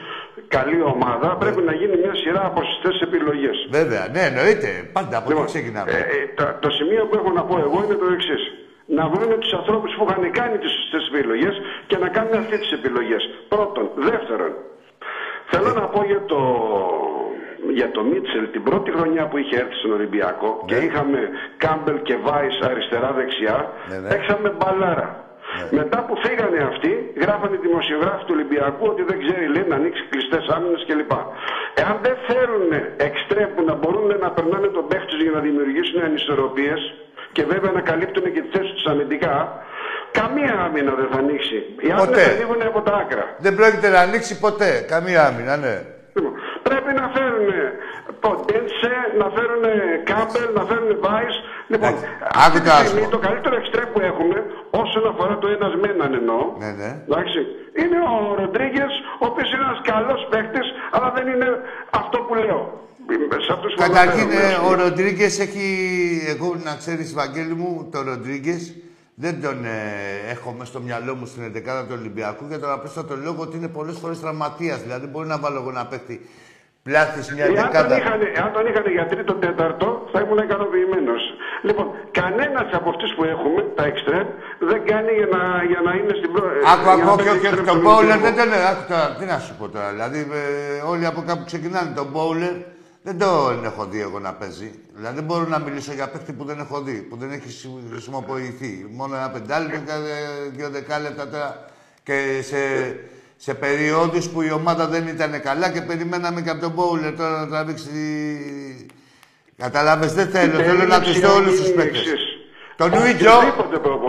Καλή ομάδα, πρέπει βέβαια να γίνει μια σειρά από σωστές επιλογές. Βέβαια, ναι, εννοείται. Πάντα από εκεί ξεκινάμε. Ε, ε, το, το σημείο που έχω να πω εγώ είναι το εξής. Να βρούμε τους ανθρώπους που είχαν κάνει τις σωστές επιλογές και να κάνουν αυτές τις επιλογές. Πρώτον. Δεύτερον, θέλω να πω για το, για το Μίτσελ την πρώτη χρονιά που είχε έρθει στον Ολυμπιακό, ναι, και είχαμε Κάμπελ και Βάις αριστερά-δεξιά, ναι, ναι, παίξαμε μπαλάρα. Ναι. Μετά που φύγανε αυτοί, γράφανε οι δημοσιογράφοι του Ολυμπιακού ότι δεν ξέρει, λέει, να ανοίξει κλειστές άμυνες κλπ. Εάν δεν θέλουν εξτρέμ που να μπορούν να περνάνε τον παίχτη τους για να δημιουργήσουν ανισορροπίες και βέβαια να καλύπτουν και τη θέση τους αμυντικά, καμία άμυνα δεν θα ανοίξει. Οι άμυνες θα ανοίγουν από τα άκρα. Δεν πρόκειται να ανοίξει ποτέ καμία άμυνα, ναι. Πρέπει να φέρουν Ποντέντσε, να φέρουν Κάμπελ, να φέρουν Βάις. Λοιπόν, αυτή τη στιγμή το καλύτερο εξτρέμ που έχουμε, όσον αφορά το ένας με έναν εννοώ, ναι, ναι, εντάξει, είναι ο Ροντρίγκε, ο οποίος είναι ένας καλός παίκτης, αλλά δεν είναι αυτό που λέω. Καταρχήν, ο Ροντρίγκε έχει, εγώ να ξέρεις, Βαγγέλη μου, το Ροντρίγκε δεν τον ε, έχω μέσα στο μυαλό μου στην εντεκάδα του Ολυμπιακού, για τον απλούστατο λόγο ότι είναι πολλές φορές τραυματίας, δηλαδή μπορεί να βάλω εγώ να παίκτη. Πλάθης μια δεκάδα. Αν τον είχαν για τρίτο, τέταρτο, θα ήμουν ικανοποιημένος. Λοιπόν, κανένας από αυτούς που έχουμε, τα εξτρέμ, δεν κάνει για να, για να είναι στην πρώτη. Άκου, άκου, άκου, τον Μπόουλερ δεν τον λέω. Άκου τώρα, τι να σου πω τώρα. Δηλαδή, ε, όλοι από κάπου ξεκινάνε. Τον Μπόουλερ δεν τον έχω δει εγώ να παίζει. Δηλαδή δεν μπορώ να μιλήσω για παίκτη που δεν έχω δει, που δεν έχει χρησιμοποιηθεί. Μόνο ένα πεντάλεπτο, δύο δεκάλεπτα τώρα. Και σε, σε περιόδους που η ομάδα δεν ήταν καλά και περιμέναμε και από τον Μπόουλερ τώρα να τραβήξει. Κατάλαβες, δεν θέλω. Θέλω να τους δω όλους τους παίκτες. Τον Ιτζο,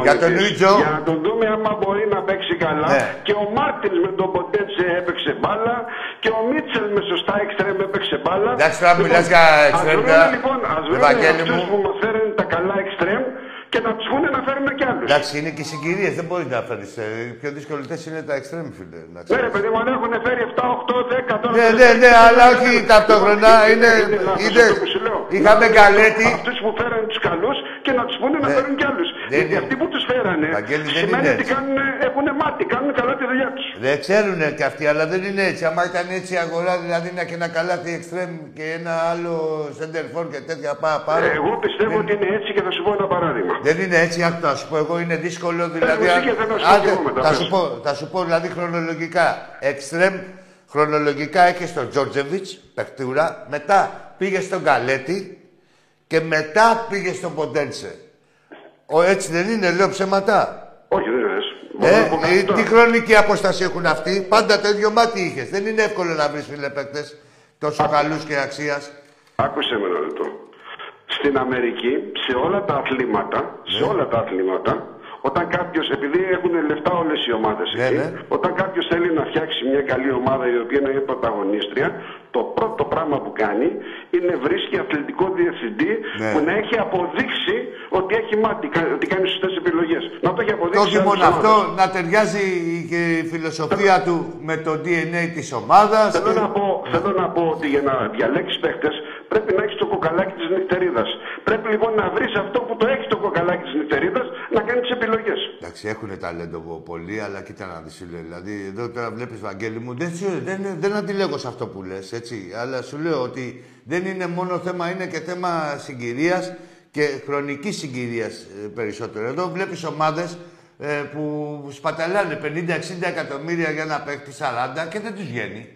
για τον Ιτζο. Για να τον δούμε άμα μπορεί να παίξει καλά. Ναι. Και ο Μάρτιν με τον Ποτέτσε έπαιξε μπάλα. Και ο Μίτσελ με σωστά εξτρέμ έπαιξε μπάλα. Εντάξει, τώρα μιλάς για εξτρέμ. Ας βρούμε αυτούς που μας φέρουν τα καλά εξτρέμ και να τους βγούνε να φέρουν και άλλους. Εντάξει, είναι και οι συγκυρίες, δεν μπορεί να φέρεις. Οι πιο δυσκολητές είναι τα εξτρέμ, φίλε. Ναι, ρε παιδί μου, έχουν φέρει επτά, οκτώ, δέκα. Ναι, ναι, ναι, αλλά όχι ταυτόχρονα. Είχαμε Καλέτη. Αυτούς που φέραν τους καλούς και να τους πούνε να φέρουν κι άλλους. Γιατί αυτοί που τους φέρανε σημαίνει ότι έχουν μάτι, κάνουν καλά τη δουλειά τους. Δεν ξέρουνε κι αυτοί, αλλά δεν είναι έτσι. Άμα ήταν έτσι η αγορά, δηλαδή να και ένα καλάθι εξτρέμ και ένα άλλο σεντερφόρ και τέτοια πάρα πάρα. Εγώ πιστεύω ότι είναι έτσι και θα σου πω ένα παράδειγμα. Δεν είναι έτσι, αυτό θα σου πω εγώ, είναι δύσκολο δηλαδή. Θα σου πω δηλαδή χρονολογικά. Εξτρέμ, χρονολογικά έχει τον Τζόρτζεβιτς, παιχτούρα, μετά. Πήγε στον Καλέτη και μετά πήγε στον Ποντένσε. Ο, έτσι δεν είναι, λέω ψέματα. Όχι, δεν είναι. Ε, τι χρονική απόσταση έχουν αυτοί. Πάντα το ίδιο μάτι είχε. Δεν είναι εύκολο να βρει φιλεπαίκτε τόσο καλού και αξία. Άκουσε με ένα λεπτό. Στην Αμερική, σε όλα τα αθλήματα, σε όλα τα αθλήματα, όταν κάποιο, επειδή έχουν λεφτά όλε οι ομάδε εκεί, ναι, ναι. Όταν κάποιο θέλει να φτιάξει μια καλή ομάδα η οποία να είναι πρωταγωνίστρια, το πρώτο πράγμα που κάνει είναι βρίσκει αθλητικό διευθυντή, ναι, που να έχει αποδείξει ότι έχει μάτι, ότι κάνει σωστές επιλογές. Να το έχει αποδείξει. Όχι μόνο αυτό, ομάδες, να ταιριάζει και η φιλοσοφία Θε... του με το ντι εν έι της ομάδας. Θέλω, και... να πω, θέλω να πω ότι για να διαλέξεις παίχτες πρέπει να έχεις το κοκαλάκι της νυχτερίδας. Πρέπει λοιπόν να βρεις αυτό που το έχει το κοκαλάκι της νυχτερίδας, να κάνει τις επιλογές. Εντάξει, έχουν ταλέντο πολύ, αλλά κοίτα να δεις. Δηλαδή, εδώ τώρα βλέπεις, Βαγγέλη μου, δεν, δεν, δεν αντιλέγω σε αυτό που λες. Έτσι, αλλά σου λέω ότι δεν είναι μόνο θέμα, είναι και θέμα συγκυρίας και χρονικής συγκυρίας περισσότερο. Εδώ βλέπεις ομάδες ε, που σπαταλάνε πενήντα εξήντα εκατομμύρια για να παίξει σαράντα και δεν τους βγαίνει.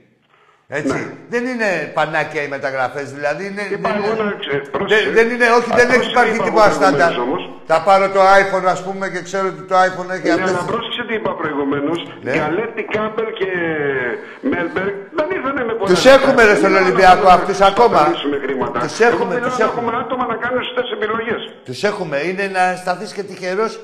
Έτσι. Ναι. Δεν είναι πανάκια οι μεταγραφές, δηλαδή. Είναι, δεν, είναι, δε, δεν είναι, όχι, δεν έχει υπάρχει τίποτα στάνταρ. Θα πάρω το άιφον, ας πούμε, και ξέρω ότι το άιφον έχει αυτές. Ναι, αλλά πρόσεξε τι είπα προηγουμένως. Καλέτη, Κάμπελ και Μέλμπεργκ δεν ήρθανε με πολλά. Τους έχουμε ρε στον Ολυμπιακό αυτούς ακόμα. Τους έχουμε, τους έχουμε. Άτομα να κάνουν σωστές επιλογές. Τους έχουμε. Είναι να σταθείς και τυχερός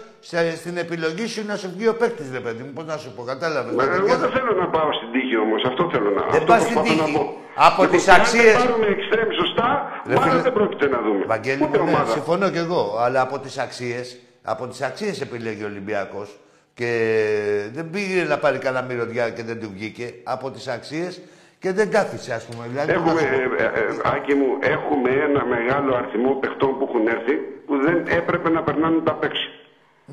στην επιλογή σου να σου βγει ο παίκτης, ρε παιδί μου. Πώς να σου πω, κατάλαβες. Εγώ δεν θέλω να πάω στην τύχη όμως. Αυτό θέλω να πω. Δεν πας στην τύχη. Από τις αξίες. Αν πάρουμε εξτρέμ σωστά, μάλλον δεν πρόκειται να δούμε. Βαγγέλη μου, ναι, συμφωνώ κι εγώ. Αλλά από τις αξίες, από τις αξίες επιλέγει ο Ολυμπιακός. Και δεν πήγε να πάρει κανένα μυρωδιά και δεν του βγήκε. Από τις αξίες και δεν κάθισε, ας πούμε. Δηλαδή, έχουμε, ε, ε, ε, Άκη μου, έχουμε ένα μεγάλο αριθμό παιχτών που έχουν έρθει που δεν έπρεπε να περνάνε τα παίξη.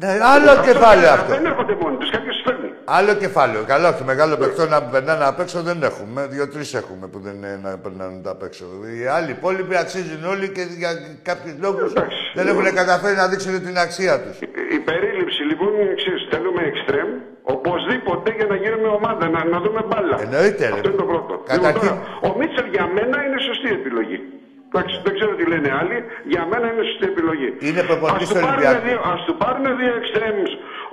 Ναι, άλλο αυτό κεφάλαιο αυτό. Δεν έρχονται μόνοι τους, κάποιος φέρνει. Άλλο κεφάλαιο. Καλά, όχι μεγάλο παιχτό να περνάνε απ' έξω δεν έχουμε. Δύο-τρεις έχουμε που δεν είναι να περνάνε απ' έξω. Οι άλλοι υπόλοιποι αξίζουν όλοι και για κάποιους λόγους δεν έχουν καταφέρει να δείξουν την αξία τους. Η περίληψη λοιπόν είναι εξής. Θέλουμε εξτρέμ οπωσδήποτε για να γίνουμε ομάδα, να, να δούμε μπάλα. Εννοείται. Αυτό είναι το πρώτο. Καταρχήν... Ο Μίτσελ για μένα είναι σωστή επιλογή. Εντάξει, δεν ξέρω τι λένε άλλοι, για μένα είναι σωστή επιλογή. Είναι προπονητής του Ολυμπιακού. Ας του πάρουν δύο εξτρέμους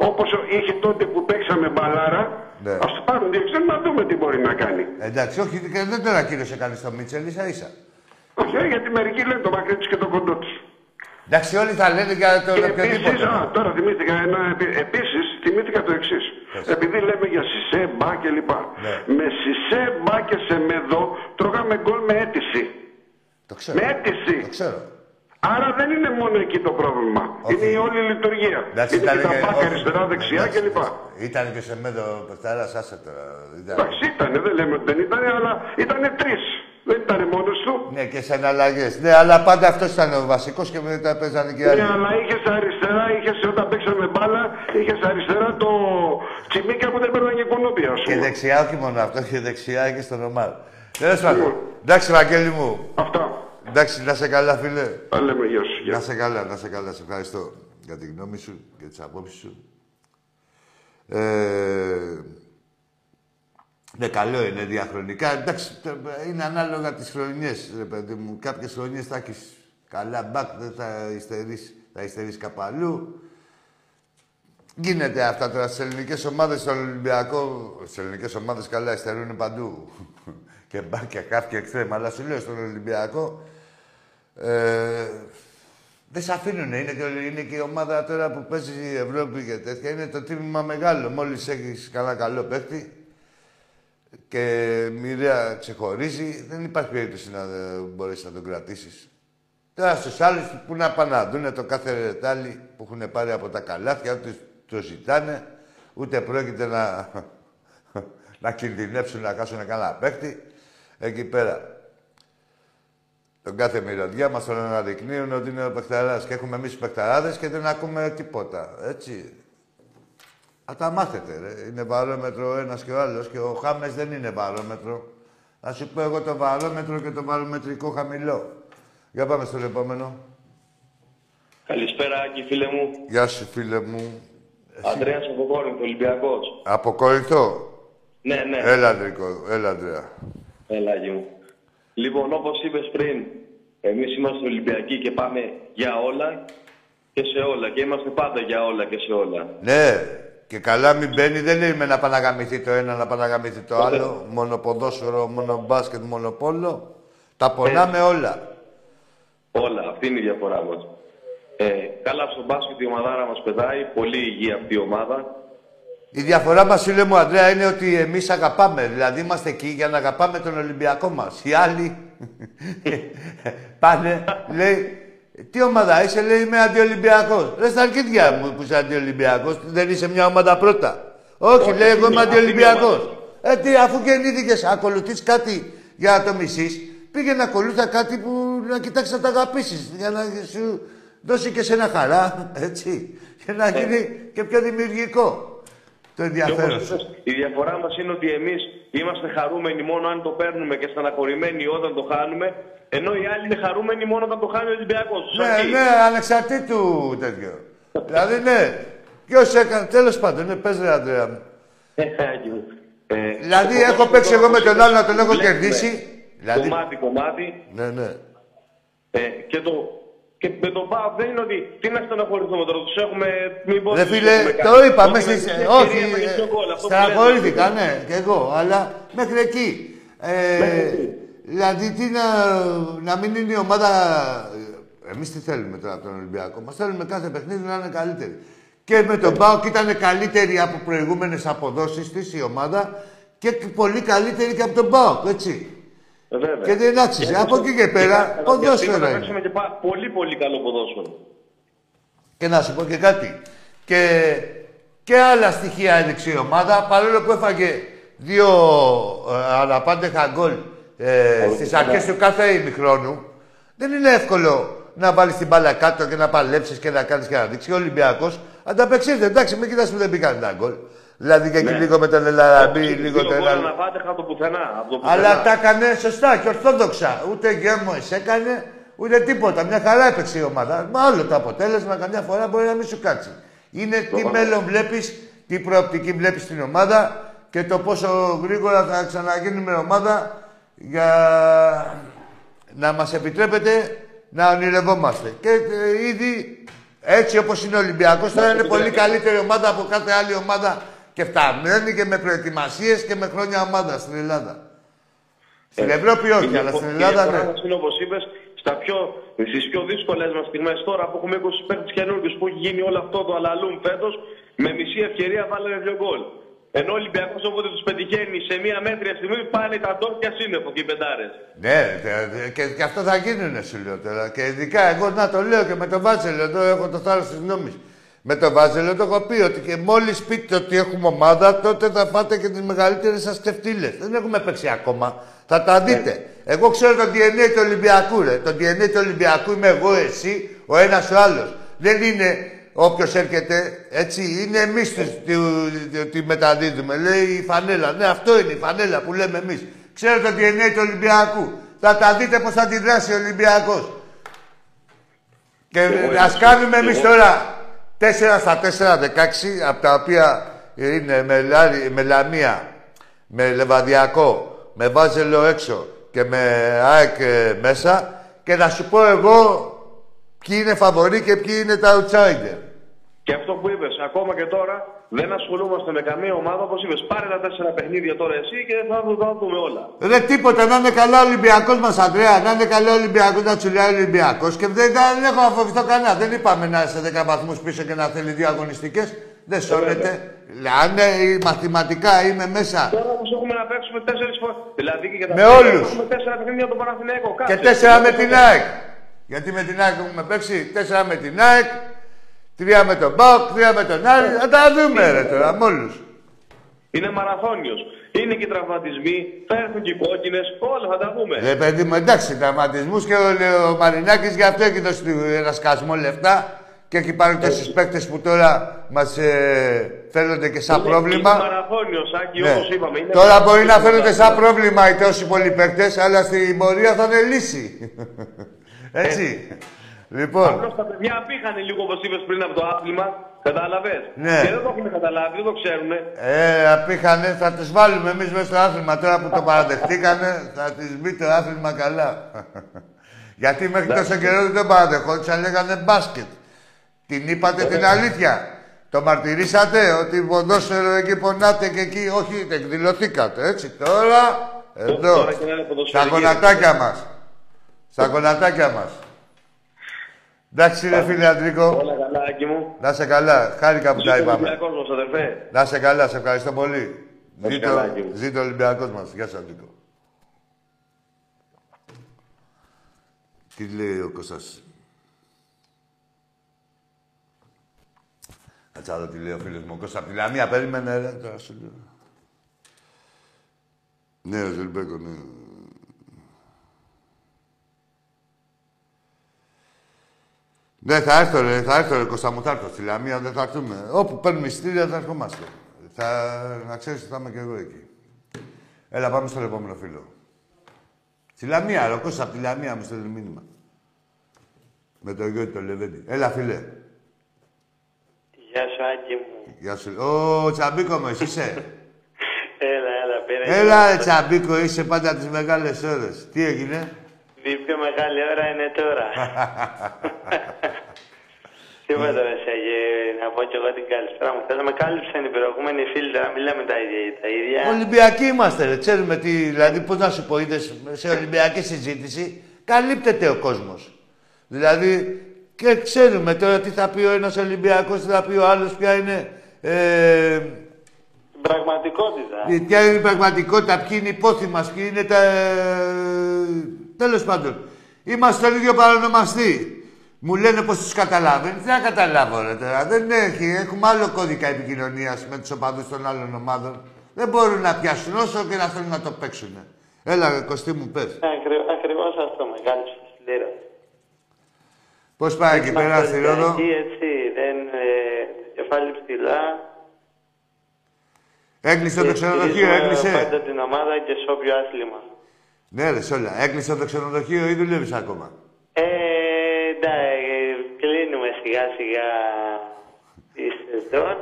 όπως είχε τότε που παίξαμε μπαλάρα, ναι. Ας του πάρουν δύο εξτρέμους να δούμε τι μπορεί να κάνει. Εντάξει, όχι, δεν τον ακύρωσε κανείς τον Μίτσελ, ίσα ίσα. Όχι, γιατί μερικοί λένε το μακρύ τους και το κοντό τους. Εντάξει, όλοι θα λένε για τον οποιοδήποτε. Α, τώρα θυμήθηκα ένα, επίσης θυμήθηκα το εξής. Επειδή λέμε για Σισέ, Μπα κλπ. Ναι. Με Σισέ, Μπα και Σεμέδο τρώγαμε γκολ με αίτηση. Το ξέρω. Με αίτηση. Το ξέρω. Άρα δεν είναι μόνο εκεί το πρόβλημα. Okay. Είναι η όλη λειτουργία. Εντάξει, είναι και τα μπάκα αριστερά, δεξιά κλπ. Ήταν και σε μέδο πεθαρά, άσε τώρα. Εντάξει, ήταν, δεν λέμε ότι δεν ήταν, αλλά ήταν τρεις. Δεν ήταν μόνος του. Ναι, και σε εναλλαγές. Ναι, αλλά πάντα αυτός ήταν ο βασικός και μετά παίζανε και άλλοι. Ναι, αλλά είχες αριστερά, είχες όταν παίξαμε μπάλα, είχες αριστερά το τσιμίκα που δεν παίρνανε και κουνούπια, ας πούμε. Και δεξιά, όχι μόνο αυτό, και δεξιά και στον ομάδο. Τέλος πάντων. Εντάξει, Βαγγέλη μου. Αυτά. Εντάξει, να σε καλά, φίλε. Τα λέμε, γεια σου. Να σε καλά, να σε καλά. Σε ευχαριστώ για τη γνώμη σου και τις απόψεις σου. Ε... Ναι, καλό είναι διαχρονικά. Εντάξει, είναι ανάλογα τις χρονιές, ρε παιδί μου. Κάποιες χρονιές θα έχεις καλά μπακ, δεν θα υστερείς, θα υστερείς καπαλού. Γίνεται αυτά τώρα στις ελληνικές ομάδες, στον Ολυμπιακό. Στις ελληνικές ομάδες καλά υστερούν παντού. Και μπάκια, κάποια εξτρέμα. Αλλά σου λέω στον Ολυμπιακό. Ε, δεν σ' αφήνουνε. Είναι και, είναι και η ομάδα τώρα που παίζει η Ευρώπη και τέτοια. Είναι το τίμημα μεγάλο. Μόλις έχεις καλά καλό παίκτη και μοιραία ξεχωρίζει, δεν υπάρχει περίπτωση να μπορέσει να τον κρατήσεις. Τώρα στους άλλους που να πάνε να δούνε το κάθε ρετάλι που έχουν πάρει από τα καλάθια, ούτε το ζητάνε, ούτε πρόκειται να, να κινδυνεύσουν να κάτσουν κανένα παίκτη. Εκεί πέρα, τον κάθε μυρωδιά μας τον αναδεικνύουν ότι είναι ο παιχταράς και έχουμε εμείς τους παιχταράδες και δεν ακούμε τίποτα, έτσι. Α, τα μάθετε, ρε. Είναι βαρόμετρο ο ένας και ο άλλος και ο Χάμες δεν είναι βαρόμετρο. Θα σου πω εγώ το βαρόμετρο και το βαρομετρικό χαμηλό. Για πάμε στον επόμενο. Καλησπέρα, Άκη, φίλε μου. Γεια σου, φίλε μου. Ανδρέας Αποκόρυνθο, Ολυμπιακός. Αποκόρυνθο. Ναι, ναι. Έλα, Ανδρικό. Έλα, Ανδρέα. Έλα, Άκη μου. Λοιπόν, όπως είπες πριν, εμείς είμαστε Ολυμπιακοί και πάμε για όλα και σε όλα. Και είμαστε πάντα για όλα και σε όλα. Ναι. Και καλά μην μπαίνει, δεν λέμε να παναγαμηθεί το ένα, να παναγαμηθεί το άλλο. Μόνο ποδόσφαιρο, μόνο μπάσκετ, μόνο πόλο. Τα πονάμε όλα. Όλα. Αυτή είναι η διαφορά μας. Ε, καλά στο μπάσκετ η ομαδάρα μας πετάει. Πολύ υγεία αυτή η ομάδα. Η διαφορά μας, φίλε μου, Ανδρέα, είναι ότι εμείς αγαπάμε. Δηλαδή είμαστε εκεί για να αγαπάμε τον Ολυμπιακό μας. Οι άλλοι πάνε, λέει... Τι ομάδα είσαι, λέει, είμαι αντιολυμπιακός. Ρε στα αρκίδια μου που είσαι αντιολυμπιακός, δεν είσαι μια ομάδα πρώτα. Όχι, όχι λέει, εγώ είμαι αντιολυμπιακός. Ε, τι, αφού γεννήθηκες, ακολουθείς κάτι για να το μισείς, πήγαινε ακολούθα κάτι που να κοιτάξεις να τα αγαπήσεις, για να σου δώσει και σένα χαρά, έτσι. Για να γίνει ε. και πιο δημιουργικό το ενδιαφέρον. Η διαφορά μας είναι ότι εμείς είμαστε χαρούμενοι μόνο αν το παίρνουμε και στεναχωρημένοι όταν το χάνουμε. Ενώ οι άλλοι είναι χαρούμενοι μόνο όταν το χάνει ο Ολυμπιακός. Ναι, ναι, ανεξαρτήτου τέτοιο. Δηλαδή, ναι. Ποιος έκανε, τέλος πάντων, ναι, πες ρε Ανδρέα μου. Δηλαδή, έχω παίξει εγώ με τον άλλο να τον έχω κερδίσει. Κομμάτι, κομμάτι. Ναι, ναι. Και με τον ΠΑΟΚ δεν είναι ότι τι να στεναχωρηθούμε τώρα, τους έχουμε... Ρε φίλε, το είπαμε στις... Όχι, στεναχωρήθηκα, ναι, και εγώ, αλλά μέχρι εκεί. Δηλαδή, τι να, να μην είναι η ομάδα... Εμείς τι θέλουμε τώρα από τον Ολυμπιακό. Μας θέλουμε κάθε παιχνίδι να είναι καλύτερη. Και με τον ΠΑΟΚ ήταν καλύτερη από προηγούμενες αποδόσεις της η ομάδα και πολύ καλύτερη και από τον ΠΑΟΚ, έτσι. Βέβαια. Και δεν άξιζε. Από εκεί και πέρα, ποδόσφαιρο είναι. Παίξαμε και πολύ πολύ καλό ποδόσφαιρο. Και να σου πω και κάτι. Και, και άλλα στοιχεία έδειξε η ομάδα, παρόλο που έφαγε δύο ε, αναπάντεχα γκολ. Ε, στις αρχές του κάθε ημιχρόνου δεν είναι εύκολο να βάλεις την μπάλα κάτω και να παλέψεις και να κάνεις και να δείξεις. Ο Ολυμπιακός ανταπεξήλθε. Εντάξει, μην κοιτάς που δεν πήγαν τα γκολ. Δηλαδή και εκεί ναι. λίγο με τον Ελαραμπή, λίγο το ένα. Να πάτε από το πουθενά. Αλλά τα έκανε σωστά και ορθόδοξα. Ούτε γέμος έκανε, ούτε τίποτα. Μια χαρά έπαιξε η ομάδα. Μα άλλο το αποτέλεσμα καμιά φορά μπορεί να μην σου κάτσει. Είναι το τι πάνω. Μέλλον βλέπεις, τι προοπτική βλέπεις στην ομάδα και το πόσο γρήγορα θα ξαναγίνουμε ομάδα. Για να μας επιτρέπετε να ονειρευόμαστε. Και ε, ήδη έτσι όπως είναι ο Ολυμπιακός, τώρα είναι πολύ καλύτερη ομάδα από κάθε άλλη ομάδα και φταμένη και με προετοιμασίες και με χρόνια ομάδα στην Ελλάδα. Στην ε, Ευρώπη όχι, είναι, αλλά στην Ελλάδα ναι. Είναι όπως είπες, στα πιο, στις πιο δύσκολες μας στιγμές τώρα που έχουμε είκοσι πέντε καινούργιους που έχει γίνει όλο αυτό το αλαλούμ φέτος, με μισή ευκαιρία βάλανε δύο γκολ. Ενώ ο Ολυμπιακός όποτε τους πετυχαίνει σε μία μέτρια στιγμή πάνε τα ντόρκια σύννεφο και οι πεντάρες. Ναι, και, και αυτό θα γίνουνε σου λέω τώρα. Και ειδικά εγώ να το λέω και με τον Βάζελο, εδώ έχω το θάρρος της νόμης. Με τον Βάζελο το έχω πει ότι και μόλις πείτε ότι έχουμε ομάδα, τότε θα πάτε και τις μεγαλύτερες σας ξεφτύλες. Δεν έχουμε παίξει ακόμα. Θα τα δείτε. Ναι. Εγώ ξέρω το ντι εν έι του Ολυμπιακού, ρε. Το ντι εν έι του Ολυμπιακού είμαι εγώ, εσύ, ο ένας ο άλλος. Δεν είναι. Όποιος έρχεται, έτσι, είναι εμείς τι μεταδίδουμε. Λέει η φανέλα. Ναι, αυτό είναι η φανέλα που λέμε εμείς. Ξέρω το ντι εν έι του Ολυμπιακού. Θα τα δείτε πώς θα αντιδράσει ο Ολυμπιακός. Και ας κάνουμε εμείς τώρα τέσσερα στα τέσσερα δεκαέξι, από τα οποία είναι με Λαμία, με Λεβαδιακό, με Βάζελο έξω και με ΑΕΚ μέσα και να σου πω εγώ ποιοι είναι φαβοροί και ποιοι είναι τα outsider. Και αυτό που είπες, ακόμα και τώρα δεν ασχολούμαστε με καμία ομάδα, όπως είπες. Πάρε τα τέσσερα παιχνίδια τώρα εσύ και θα τα δούμε όλα. Ρε τίποτα, να είναι καλά ο Ολυμπιακός μας, Ανδρέα. Να είναι καλά ο Ολυμπιακός, να τσουλάει ο Ολυμπιακός. Και δεν, δεν έχω αφοβηθώ κανένα. Δεν είπαμε να είσαι δέκα βαθμούς πίσω και να θέλει δύο αγωνιστικές. Δεν σώνεται. Αν μαθηματικά είμαι μέσα. Τώρα όμως έχουμε να παίξουμε τέσσερις φορές. Δηλαδή και για τα παιχνίδια έχουμε τέσσερα παιχνίδια από τον Παναθηναϊκό. Και τέσσερα με την ΑΕΚ. Γιατί με την ΑΕΚ έχουμε παίξει τέσσερα με την ΑΕΚ. Τρία με τον ΠΑΟΚ, τρία με τον Άρη, θα τα δούμε ρε τώρα, με όλους. Είναι μαραθώνιος. Είναι και οι τραυματισμοί, θα έρθουν και οι κόκκινες, όλα θα τα δούμε. Ρε παιδί μου, εντάξει, τραυματισμούς και ο, ο Μαρινάκης γι' αυτό έχει δώσει ένα σκασμό λεφτά και έχει πάρει τόσους παίκτες που τώρα μας ε, φαίνονται και σαν είναι, πρόβλημα. Είναι μαραθώνιος, Άκη, ναι. Όπως είπαμε. Είναι τώρα μπορεί να φαίνονται σαν πρόβλημα οι τόσοι πολλοί παίκτες, αλλά στην πορεία θα είναι λύση. Έτσι. Λοιπόν. Απλώς τα παιδιά πήγανε λίγο όπως είπες πριν από το άθλημα, κατάλαβες. Ναι. Και δεν το έχουν καταλάβει, δεν το ξέρουν. Ε, απήχανε, θα τις βάλουμε εμείς μέσα στο άθλημα τώρα που το παραδεχτήκανε, θα τις μπει το άθλημα καλά. Γιατί μέχρι τόσο καιρό δεν το παραδεχόντουσαν, λέγανε μπάσκετ. Την είπατε την αλήθεια. Το μαρτυρήσατε ότι ποδόσφαιρο εκεί πονάτε και εκεί, όχι, εκδηλωθήκατε. Έτσι τώρα, εδώ, τώρα στα γονατάκια μας. Στα γονατάκια μας. Εντάξει ρε φίλε Αντρίκο. Όλα καλά, Άκη μου. Να σε καλά. Χάρηκα που τα είπαμε. Ζήτω ο Ολυμπιακός μας, αδερφέ. Να σε καλά. Σε ευχαριστώ πολύ. Ζήτω, καλά, ζήτω ο Ολυμπιακός μας. Γεια σας, Αντρίκο. Τι λέει ο Κώστας. Κάτσα εδώ τι λέει ο φίλος μου. Ο Κώστας από τη Λαμία. Περίμενε, ρε. Τώρα σου λέω. Ναι, ο Ζουλπέγκο, ναι. Ναι, θα έρθω, ρε, θα έρθω, ρε, Κώστα μου, θα έρθω στη Λαμία, δεν θα έρθουμε. Όπου παίρνουμε εισιτήρια, θα ερχόμαστε. Θα... Να ξέρεις ότι θα είμαι και εγώ εκεί. Έλα, πάμε στον επόμενο φίλο. Στη Λαμία, ρε, ο Κώστας, από τη Λαμία μου στέλνει μήνυμα. Με το γιο του, το Λεβέντη. Έλα, φίλε. Γεια σου, Άκη μου. Γεια σου. Ω, τσαμπίκο μου, εσύ είσαι. Έλα, έλα, πέρα. Έλα, ρε, τσαμπίκο, είσαι πάντα τις μεγάλες ώρες. Τι έγινε. Η πιο μεγάλη ώρα είναι τώρα. Τίποτα ρε Σαγέ, να πω κι εγώ την καλησπέρα μου. Θέλω να με κάλυψαν οι προηγούμενοι φίλοι, να μιλάμε τα ίδια. Ολυμπιακοί είμαστε ρε, ξέρουμε τι, δηλαδή πώς να σου πω, είδες, σε Ολυμπιακή συζήτηση καλύπτεται ο κόσμος. Δηλαδή και ξέρουμε τώρα τι θα πει ο ένας Ολυμπιακός, τι θα πει ο άλλος, ποια είναι... Ε, πραγματικότητα. Ποια είναι η πραγματικότητα, ποιοι είναι οι πόθοι μας, ποιοι είναι τα... Τέλος πάντων, είμαστε τον ίδιο παρονομαστή. Μου λένε πως τους καταλάβαινε. Τι να καταλάβω ρε τώρα. Δεν έχει. Έχουμε άλλο κώδικα επικοινωνίας με τους οπαδούς των άλλων ομάδων. Δεν μπορούν να πιάσουν όσο και να θέλουν να το παίξουν. Έλα, Κωστή μου, πες. Ακριβώς αυτό, μεγάλη σφυστηλήρα. Πώς πάει εκεί πέρα στη Ρόδο. Έτσι, έτσι, δεν... κεφάλι ψηλά. Έκλεισε το ξενοδοχείο, έκλεισε. Πάντα την ομάδα και σε όποιο άθλημα. Ναι, ρε, όλα. Έκλεισε το ξενοδοχείο ή δουλεύεις ακόμα. Ε, εντάξει, κλείνουμε σιγά-σιγά τη σεζόν.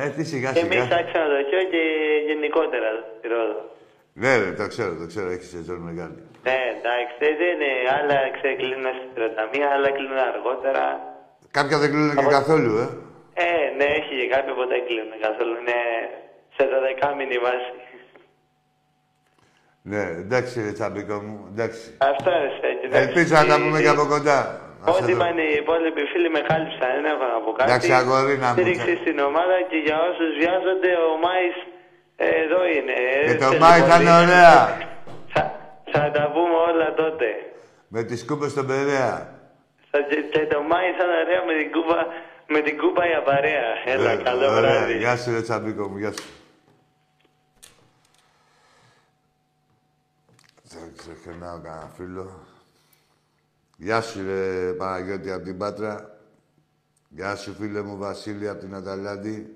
Ε, τι σιγά-σιγά. Και εμείς τα ξενοδοχείο και γενικότερα στη Ρόδο. Ναι, ρε, το ξέρω, το ξέρω, έχει σεζόν μεγάλη. Ναι, εντάξει, δεν είναι. Άλλα ξεκλίνουν στις τριάντα μία, άλλα κλείνουν αργότερα. Κάποια δεν κλείνουν από... και καθόλου, ε. Ε, ναι, έχει και κάποια που δεν κλείνουν καθόλου. Είναι σε δωδεκάμηνη βάση. Ναι, εντάξει ρε τσαμπικό μου, εντάξει. Αυτά ρε. Ελπίζω να τα πούμε και από κοντά. Ό,τι είπαν οι υπόλοιποι φίλοι με κάλυψαν, δεν έχω να πω κάτι. Εντάξει, αγορίνα μου. Στήριξη στην ομάδα και για όσους βιάζονται, ο Μάης εδώ είναι. Και το Μάη θα είναι ωραία. Θα τα πούμε όλα τότε. Με τις κούπες στον Περέα. Και το Μάη θα είναι ωραία με την κούπα για παρέα. Έλα, καλό βράδυ. Γεια σου ρε τσαμπικό μου, γεια σου. Δεν ξεχνάω κανένα φίλο. Γεια σου, ρε Παναγιώτη, από την Πάτρα. Γεια σου, φίλε μου, Βασίλη, από την Αταλάντη.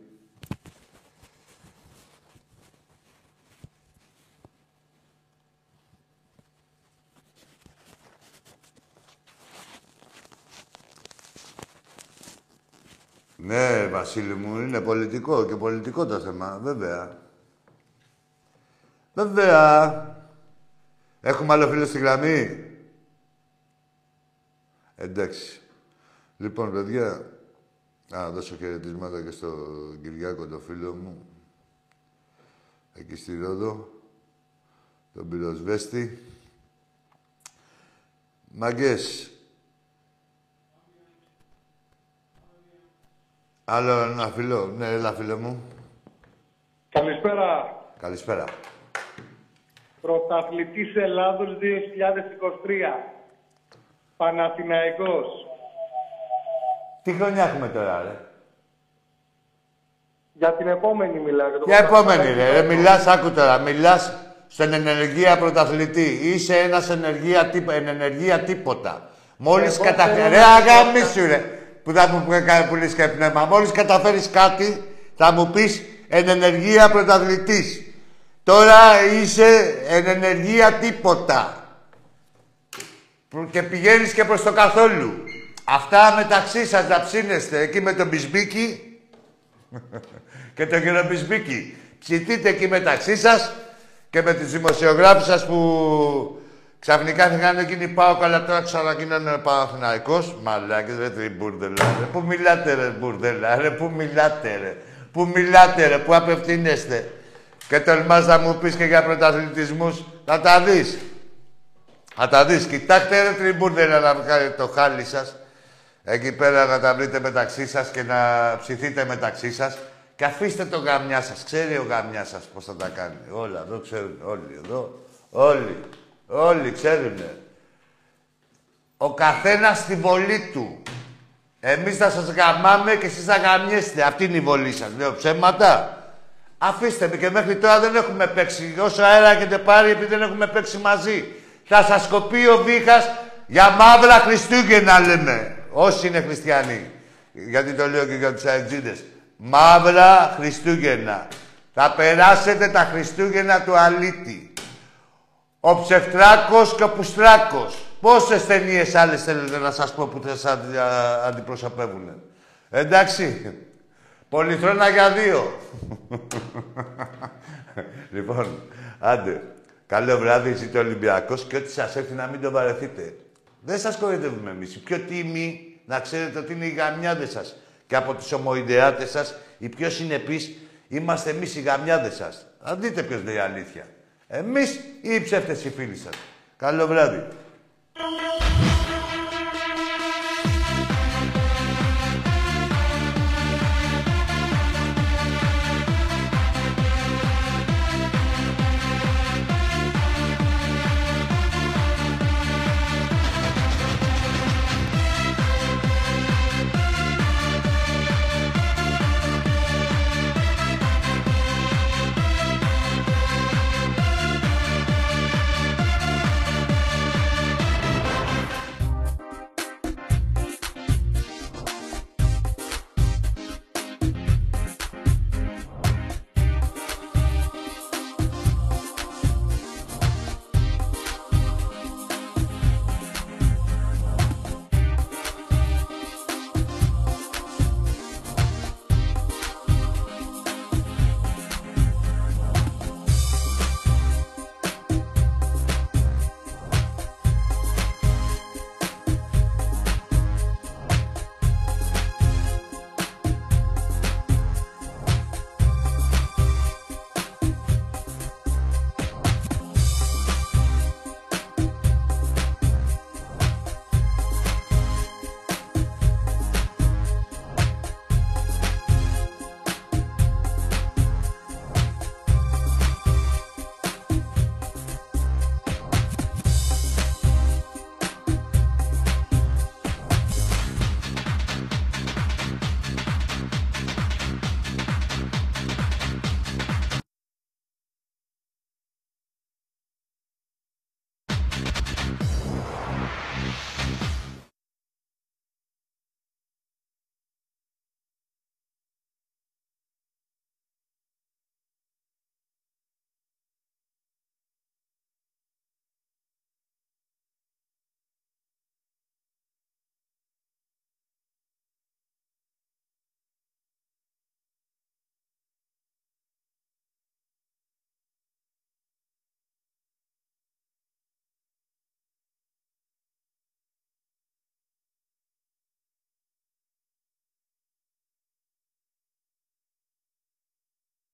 Ναι, Βασίλη μου, είναι πολιτικό και πολιτικό το θέμα, βέβαια. Βέβαια. Έχουμε άλλο φίλο στη γραμμή. Εντάξει. Λοιπόν, παιδιά, να δώσω χαιρετισμάτα και στον Κυριάκο, τον φίλο μου. Εκεί στη Ρόδο. Τον πυροσβέστη. Μαγκές. Άλλο ένα φίλο. Ναι, έλα φίλε μου. Καλησπέρα. Καλησπέρα. Πρωταθλητής Ελλάδος δύο χιλιάδες είκοσι τρία. Παναθηναϊκός. Τι χρονιά έχουμε τώρα, ρε. Για την επόμενη μιλάω. Για, για επόμενη, ρε. ρε. Μιλάς, άκου τώρα. Μιλάς στον ενεργεία πρωταθλητή. Είσαι ένας ενεργεία, τύπ, ενεργεία τίποτα. Μόλις καταφέρεις... Ρε, αγαμίσου, ρε. Που θα μου πουλήσεις και πνεύμα. Μόλις καταφέρεις κάτι, θα μου πεις εν ενεργεία πρωταθλητής. Τώρα είσαι εν ενεργεία τίποτα. Και πηγαίνεις και προς το καθόλου. Αυτά μεταξύ σας τα ψήνεστε εκεί με τον Μπισμπίκι και τον κύριο Μπισμπίκι. Ψηθείτε εκεί μεταξύ σας και με τους δημοσιογράφους σας που ξαφνικά θα κάνουν εκείνη ΠΑΟΚ, αλλά τώρα ξανακοινώνει ο Παναθηναϊκός. Μαλάκες, ρε τριμπούρδελα, ρε. Πού μιλάτε, ρε μπουρδελά, ρε. Πού μιλάτε, ρε. Πού μιλάτε, ρε. Πού απευθύνεστε. Και τολμάς να μου πεις και για πρωταθλητισμούς. Θα τα δεις. Θα τα δεις. Κοιτάξτε, ρε τριμπούρδελα, να βγάλετε το χάλι σας. Εκεί πέρα να τα βρείτε μεταξύ σας και να ψηθείτε μεταξύ σας. Και αφήστε τον γαμιά σας. Ξέρει ο γαμιά σας πώς θα τα κάνει. Όλα εδώ ξέρουν. Όλοι εδώ. Όλοι. Όλοι ξέρουνε. Ο καθένας στη βολή του. Εμείς θα σας γαμάμε και εσείς θα γαμιέστε. Αυτή είναι η βολή σας. Λέω ψέματα. Αφήστε με. Και μέχρι τώρα δεν έχουμε παίξει. Όσο αέρα έχετε πάρει, επειδή δεν έχουμε παίξει μαζί. Θα σας κοπεί ο βήχας για μαύρα Χριστούγεννα, λέμε. Όσοι είναι χριστιανοί, γιατί το λέω και για τους αεξίδες, μαύρα Χριστούγεννα. Θα περάσετε τα Χριστούγεννα του αλήτη. Ο Ψευτράκος και ο Πουστράκος. Πόσες ταινίες άλλες θέλετε να σας πω που θα σας αντιπροσωπεύουνε. Εντάξει. Πολυθρόνα για δύο. Λοιπόν, άντε. Καλό βράδυ, είστε Ολυμπιακός και ό,τι σας έρθει να μην το βαρεθείτε. Δεν σας κοροϊδεύουμε εμείς. Οι πιο τίμοι, να ξέρετε ότι είναι οι γαμιάδες σας. Και από τους ομοειδεάτες σας, οι πιο συνεπείς, είμαστε εμείς οι γαμιάδες σας. Αν δείτε ποιος λέει αλήθεια. Εμείς ή οι ψεύτες οι φίλοι σας. Καλό βράδυ.